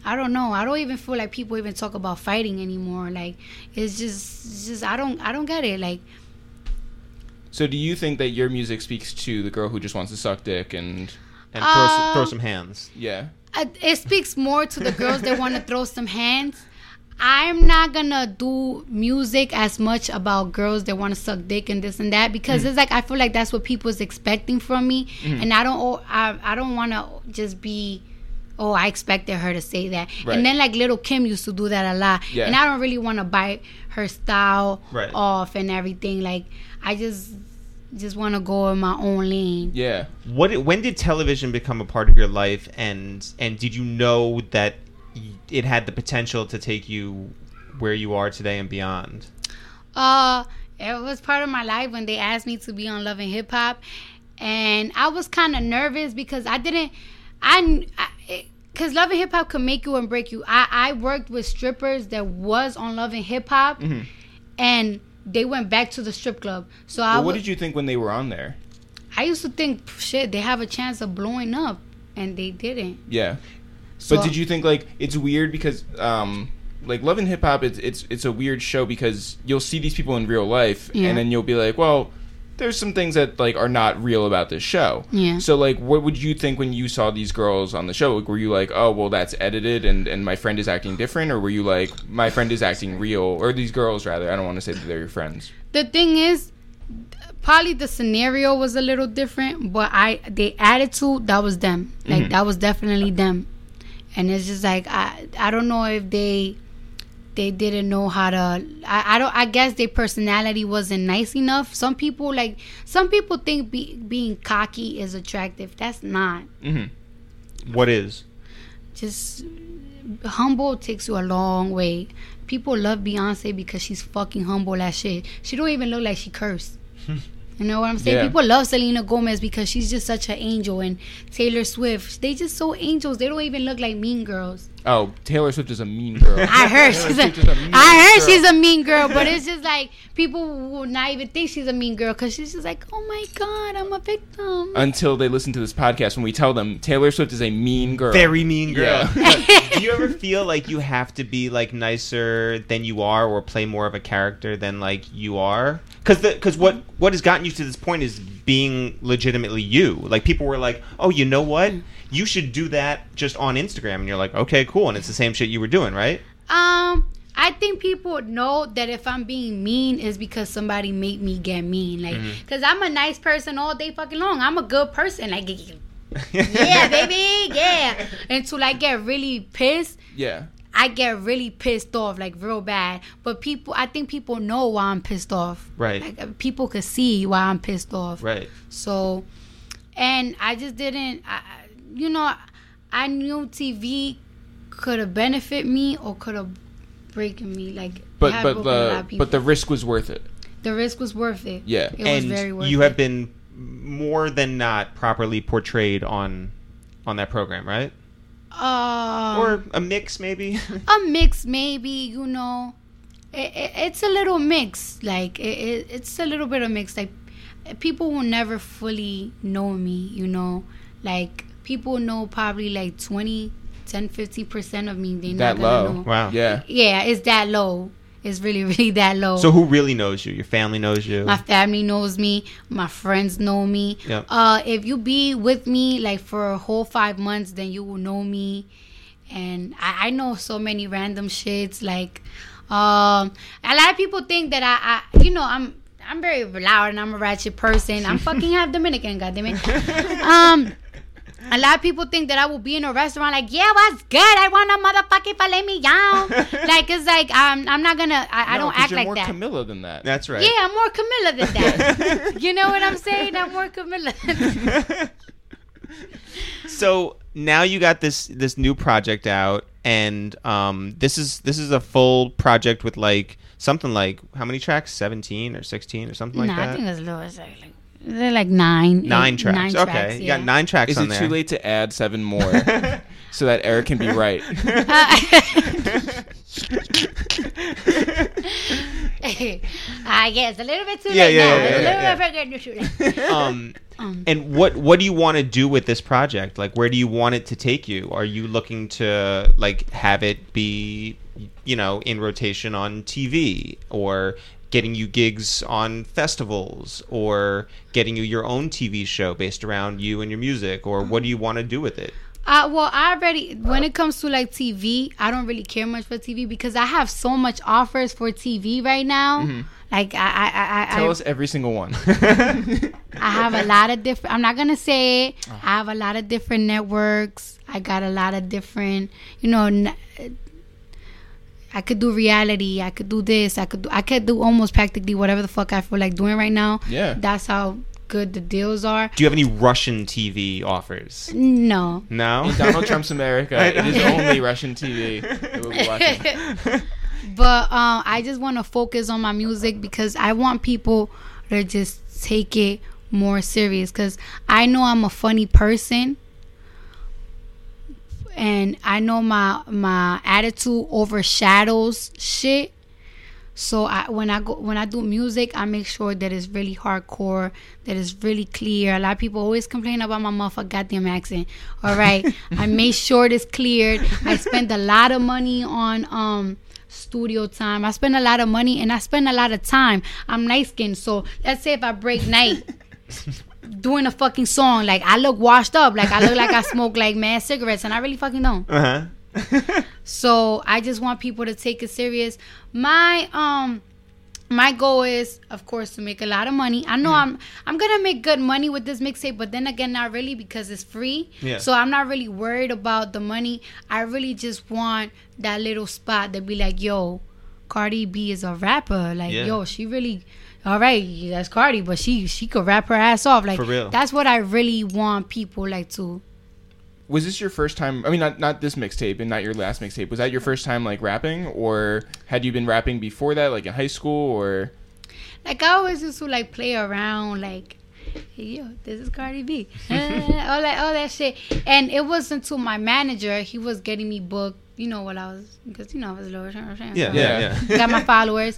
I don't know. I don't even feel like people even talk about fighting anymore. Like it's just, it's just I don't, I don't get it. Like, so do you think that your music speaks to the girl who just wants to suck dick and and uh, throw, throw some hands? Yeah, I, it speaks more to the girls that want to throw some hands. I'm not gonna do music as much about girls that want to suck dick and this and that, because mm. it's like I feel like that's what people's expecting from me, mm. and I don't, I, I don't want to just be. Oh, I expected her to say that. Right. And then, like, Little Kim used to do that a lot. Yeah. And I don't really want to bite her style right. off and everything. Like, I just just want to go in my own lane. Yeah. What? When did television become a part of your life? And, and did you know that it had the potential to take you where you are today and beyond? Uh, it was part of my life when they asked me to be on Love and Hip-Hop. And I was kind of nervous because I didn't... I... I Because Love and Hip-Hop can make you and break you. I, I worked with strippers that was on Love and Hip-Hop, mm-hmm. and they went back to the strip club. So I well, What w- did you think when they were on there? I used to think, shit, they have a chance of blowing up, and they didn't. Yeah. So, but did you think, like, it's weird because, um, like, Love and Hip-Hop, it's, it's, it's a weird show because you'll see these people in real life, yeah. and then you'll be like, well... There's some things that like are not real about this show. Yeah. So like, what would you think when you saw these girls on the show? Like, were you like, oh, well, that's edited, and, and my friend is acting different, or were you like, my friend is acting real, or these girls rather? I don't want to say that they're your friends. The thing is, probably the scenario was a little different, but I the attitude that was them. Like mm-hmm. that was definitely them, and it's just like I I don't know if they. They didn't know how to. I, I don't. I guess their personality wasn't nice enough. Some people like. Some people think be, being cocky is attractive. That's not. Mm-hmm. What is? Just humble takes you a long way. People love Beyonce because she's fucking humble as shit. She don't even look like she cursed. You know what I'm saying? Yeah. People love Selena Gomez because she's just such an angel. And Taylor Swift, they just so angels. They don't even look like mean girls. Oh, Taylor Swift is a mean girl. I heard she's a, a mean I heard girl. she's a mean girl, but it's just like people will not even think she's a mean girl because she's just like, oh my God, I'm a victim. Until they listen to this podcast when we tell them Taylor Swift is a mean girl. Very mean girl. Yeah. Do you ever feel like you have to be like nicer than you are or play more of a character than like you are? Because what, what has gotten you to this point is being legitimately you. Like, people were like, oh, you know what? You should do that just on Instagram. And you're like, okay, cool. And it's the same shit you were doing, right? Um, I think people know that if I'm being mean, is because somebody made me get mean. Like, because mm-hmm. I'm a nice person all day fucking long. I'm a good person. Like, yeah, baby, yeah. And to, like, get really pissed. Yeah. I get really pissed off, like, real bad. But people, I think people know why I'm pissed off. Right. Like, people could see why I'm pissed off. Right. So, and I just didn't, I, you know, I knew T V could have benefited me or could have broken me. Like, but but the but the risk was worth it. The risk was worth it. Yeah. It and was very worth it. You have it. Been more than not properly portrayed on on that program, right? Uh, or a mix, maybe. a mix, maybe. You know, it, it, it's a little mix. Like it, it, it's a little bit of mix. Like, people will never fully know me. You know, like, people know probably like twenty, ten, fifty percent of me. They that not low. Know. Wow. Yeah. Yeah, it's that low. It's really, really that low. So who really knows you? Your family knows you. My family knows me. My friends know me. Yep. Uh, if you be with me like for a whole five months, then you will know me. And I, I know so many random shits. Like, um, a lot of people think that I, I, you know, I'm, I'm very loud and I'm a ratchet person. I'm fucking half Dominican, goddammit. Um. A lot of people think that I will be in a restaurant like, yeah, what's good? I want a motherfucking filet mignon. Like, it's like, um, I'm not going to, I, no, I don't act like that. You're more Camilla than that. That's right. Yeah, I'm more Camilla than that. You know what I'm saying? I'm more Camilla. So now you got this this new project out, and um, this is this is a full project with like something like, how many tracks? seventeen or sixteen or something like nah, that? No, I think it's low. It's like, like they're like nine. Nine eight, tracks. Nine okay. Tracks, yeah. You got nine tracks Is on there. Is it too late to add seven more so that Eric can be right? I guess. A little bit too yeah, late yeah, now. Yeah, yeah, a little yeah, bit yeah. Um, um, And what, what do you want to do with this project? Like, where do you want it to take you? Are you looking to, like, have it be, you know, in rotation on T V or getting you gigs on festivals or getting you your own T V show based around you and your music? Or what do you want to do with it? Uh, well, I already, when it comes to like T V, I don't really care much for T V because I have so much offers for T V right now. Mm-hmm. Like, I, I, I, I... Tell I, us every single one. I have a lot of different... I'm not going to say it. Oh. I have a lot of different networks. I got a lot of different, you know... N- I could do reality. I could do this. I could do, I could do almost practically whatever the fuck I feel like doing right now. Yeah. That's how good the deals are. Do you have any Russian T V offers? No. No? In Donald Trump's America, it is only Russian T V that we'll be watching. But um, I just want to focus on my music because I want people to just take it more serious because I know I'm a funny person. And I know my my attitude overshadows shit. So I, when I go when I do music, I make sure that it's really hardcore, that it's really clear. A lot of people always complain about my motherfucking goddamn accent. All right, I made sure it's cleared. I spend a lot of money on um studio time. I spend a lot of money and I spend a lot of time. I'm light skinned, so let's say if I break night. Doing a fucking song, like I look washed up, like I look like I smoke like mad cigarettes, and I really fucking don't. Uh huh. So I just want people to take it serious. My um, my goal is, of course, to make a lot of money. I know mm. I'm I'm gonna make good money with this mixtape, but then again, not really because it's free. Yeah. So I'm not really worried about the money. I really just want that little spot that be like, yo, Cardi B is a rapper. Like, yeah. yo, she really. All right, that's Cardi, but she she could rap her ass off. Like, for real. That's what I really want people like to. Was this your first time? I mean, not not this mixtape and not your last mixtape. Was that your first time like rapping, or had you been rapping before that, like in high school, or? Like I always used to like play around, like, hey, yo, this is Cardi B, all that all that shit. And it wasn't until my manager, he was getting me booked. You know what I was, because you know I was lower. Yeah, so yeah, yeah. Got my followers,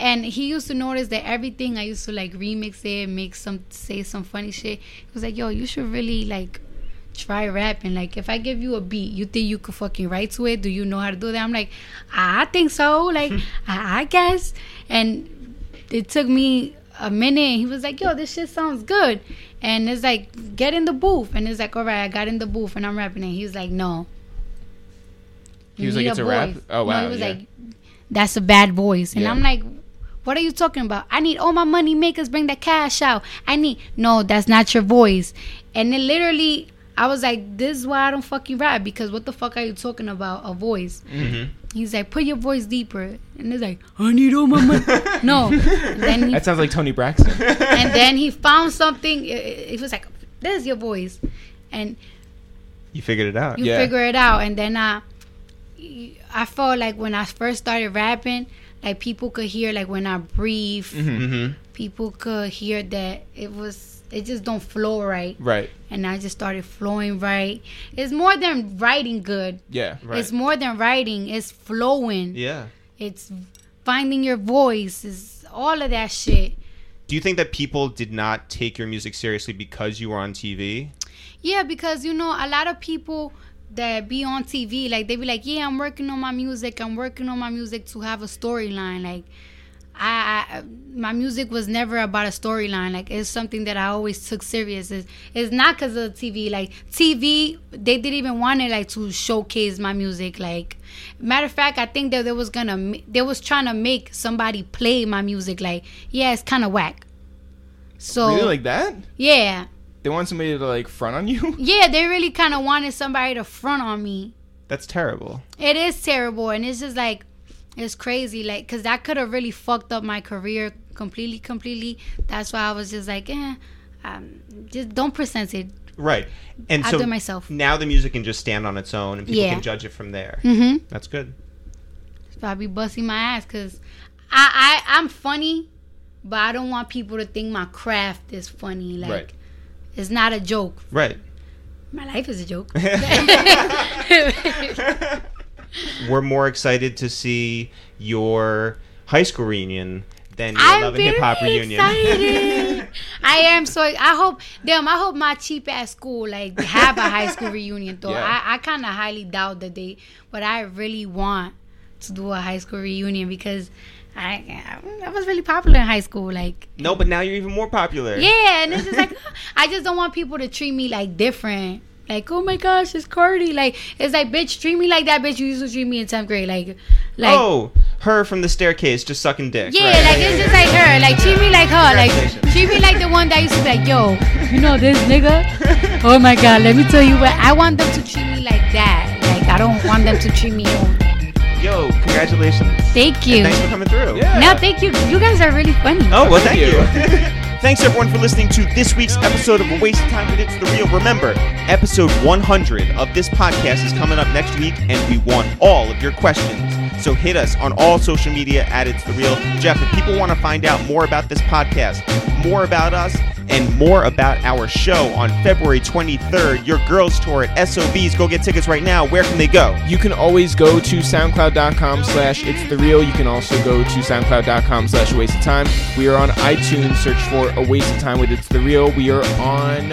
and he used to notice that everything I used to like remix it, make some, say some funny shit. He was like, "Yo, you should really like try rapping. Like, if I give you a beat, you think you could fucking write to it? Do you know how to do that?" I'm like, "I think so. Like, I guess." And it took me a minute. He was like, yo, this shit sounds good. And it's like, get in the booth. And it's like, all right, I got in the booth and I'm rapping it. He was like, no. He was like, it's a rap? Oh, wow. No, he was yeah. like, that's a bad voice. And yeah. I'm like, what are you talking about? I need all my money makers, bring that cash out. I need, no, that's not your voice. And then literally, I was like, this is why I don't fucking rap, because what the fuck are you talking about, a voice? Mm-hmm. He's like, put your voice deeper. And he's like, I need all my money. No. Then he, that sounds like Tony Braxton. And then he found something. It was like, there's your voice. And you figured it out. You yeah. figure it out. And then I, I felt like when I first started rapping, like people could hear like when I breathe. Mm-hmm. People could hear that it was, it just don't flow right. Right. And I just started flowing right. It's more than writing good. Yeah, right. It's more than writing. It's flowing. Yeah. It's finding your voice. It's all of that shit. Do you think that people did not take your music seriously because you were on T V? Yeah, because, you know, a lot of people that be on T V, like, they be like, yeah, I'm working on my music. I'm working on my music to have a storyline, like... I, I my music was never about a storyline. Like, it's something that I always took serious. It's, it's not because of T V. Like, T V, they didn't even want it, like, to showcase my music. Like, matter of fact, I think that they was gonna they was trying to make somebody play my music. Like, yeah, it's kind of whack. So really, like that? Yeah. They want somebody to like front on you? Yeah, they really kind of wanted somebody to front on me. That's terrible. It is terrible, and it's just like. It's crazy, like, because that could have really fucked up my career completely, completely. That's why I was just like, eh, um, just don't present it. Right. And I'll so do it myself. Now the music can just stand on its own and people yeah. can judge it from there. Mm-hmm. That's good. So I'll be busting my ass because I, I, I'm funny, but I don't want people to think my craft is funny. Like, right. It's not a joke. Right. My life is a joke. We're more excited to see your high school reunion than your I'm Love and Hip-Hop reunion. I am so I hope damn I hope my cheap ass school like have a high school reunion though. Yeah. I, I kinda highly doubt that they but I really want to do a high school reunion because I I was really popular in high school. Like no, but now you're even more popular. Yeah, and it's just like I just don't want people to treat me like different. Like, oh my gosh, it's Cardi. Like, it's like, bitch, treat me like that bitch you used to treat me in tenth grade. Like, like oh, her from the staircase just sucking dick. Yeah, right. Like, it's just like her. Like, treat me like her. Like, treat me like the one that used to be like, yo, you know this nigga? Oh my God, let me tell you what. I want them to treat me like that. Like, I don't want them to treat me like yo, congratulations. Thank you. And thanks for coming through. Yeah. No, thank you. You guys are really funny. Oh, well, thank you. Thanks, everyone, for listening to this week's episode of A Waste of Time with It's The Real. Remember, episode one hundred of this podcast is coming up next week, and we want all of your questions. So hit us on all social media at It's The Real. Jeff, if people want to find out more about this podcast, more about us, and more about our show on February twenty-third, Your Girls Tour at S O B's, go get tickets right now. Where can they go? You can always go to SoundCloud.com slash It's The Real. You can also go to SoundCloud.com slash A Waste of Time. We are on iTunes. Search for A Waste of Time with It's The Real. We are on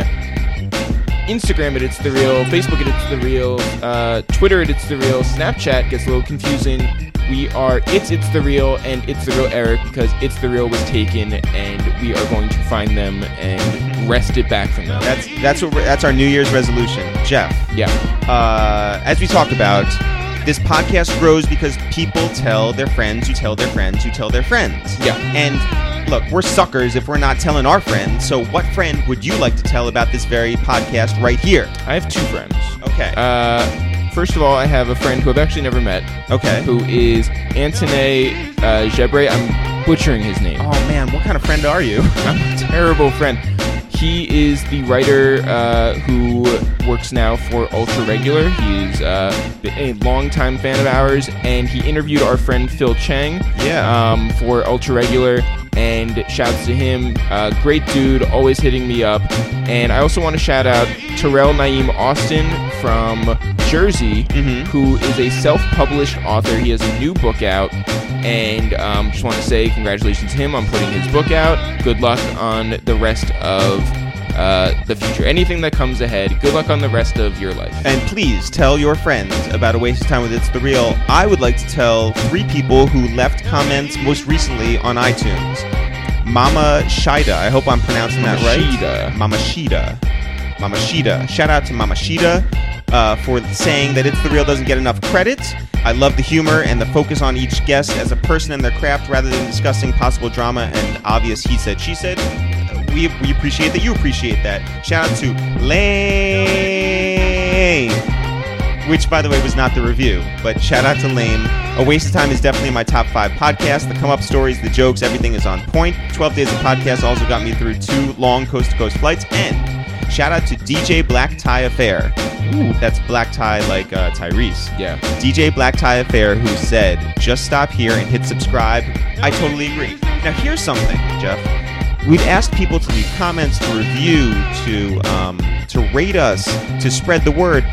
Instagram at It's The Real, Facebook at It's The Real, uh, Twitter at It's The Real, Snapchat gets a little confusing. We are It's It's The Real and It's The Real Eric because It's The Real was taken and we are going to find them and wrest it back from them. That's that's what that's our New Year's resolution. Jeff. Yeah. Uh, as we talked about, this podcast grows because people tell their friends who tell their friends who tell their friends. Yeah. And look, we're suckers if we're not telling our friends. So what friend would you like to tell about this very podcast right here? I have two friends. Okay. Uh, first of all, I have a friend who I've actually never met. Okay. Who is Antony uh, Jebre. I'm butchering his name. Oh, man. What kind of friend are you? I'm a terrible friend. He is the writer uh, who works now for Ultra Regular. He's uh, a longtime fan of ours, and he interviewed our friend Phil Chang yeah. um, for Ultra Regular. And shouts to him, uh, great dude, always hitting me up. And I also want to shout out Terrell Naeem Austin from Jersey, mm-hmm. who is a self-published author. He has a new book out, and um, just want to say congratulations to him on putting his book out. Good luck on the rest of uh, the future. Anything that comes ahead, good luck on the rest of your life. And please tell your friends about A Waste of Time with It's The Real. I would like to tell three people who left comments most recently on iTunes. Mama Shida. I hope I'm pronouncing Mama that right. Shida. Mama Shida. Mama Shida. Shout out to Mama Shida uh, for saying that It's The Real doesn't get enough credit. I love the humor and the focus on each guest as a person and their craft rather than discussing possible drama and obvious he said, she said. We, we appreciate that. You appreciate that. Shout out to Lane. Which, by the way, was not the review, but shout out to Lame. A Waste of Time is definitely my top five podcast. The come-up stories, the jokes, everything is on point. twelve Days of Podcast also got me through two long coast-to-coast flights. And shout out to D J Black Tie Affair. Ooh, that's Black Tie like uh, Tyrese. Yeah. D J Black Tie Affair, who said, just stop here and hit subscribe. I totally agree. Now, here's something, Jeff. We've asked people to leave comments, to review, to um, to rate us, to spread the word.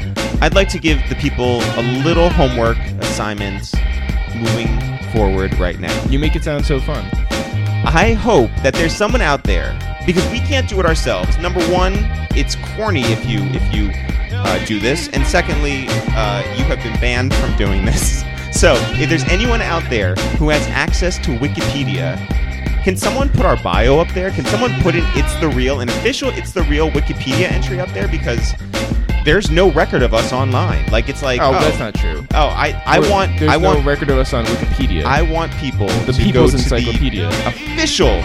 I'd like to give the people a little homework assignment moving forward right now. You make it sound so fun. I hope that there's someone out there, because we can't do it ourselves. Number one, it's corny if you if you uh, do this. And secondly, uh, you have been banned from doing this. So if there's anyone out there who has access to Wikipedia, can someone put our bio up there? Can someone put an It's The Real, an official It's The Real Wikipedia entry up there? Because there's no record of us online. Like, it's like... Oh, oh that's not true. Oh, I, I We're, want... There's I want, no record of us on Wikipedia. I want people the to go to encyclopedia. The official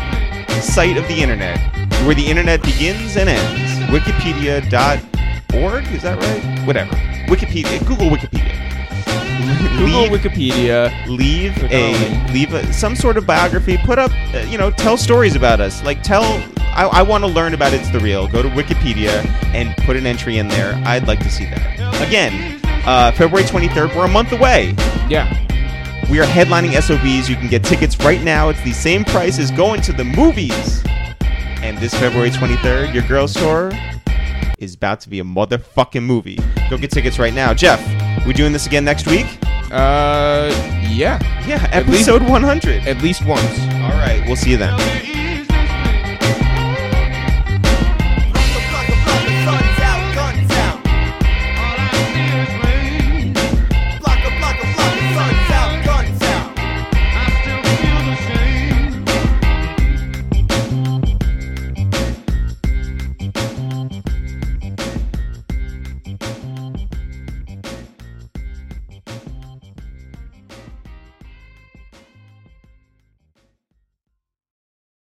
site of the internet, where the internet begins and ends. Wikipedia dot org? Is that right? Whatever. Wikipedia. Google Wikipedia. Google leave, Wikipedia. Leave a leave a, some sort of biography. Put up, uh, you know, tell stories about us. Like tell, I, I want to learn about It's The Real. Go to Wikipedia and put an entry in there. I'd like to see that. Again, uh, February twenty-third. We're a month away. Yeah. We are headlining S O B's. You can get tickets right now. It's the same price as going to the movies. And this February twenty-third, Your Girls Tour is about to be a motherfucking movie. Go get tickets right now. Jeff, we doing this again next week? Uh, yeah. Yeah, episode at least, one hundred. At least once. All right, we'll see you then.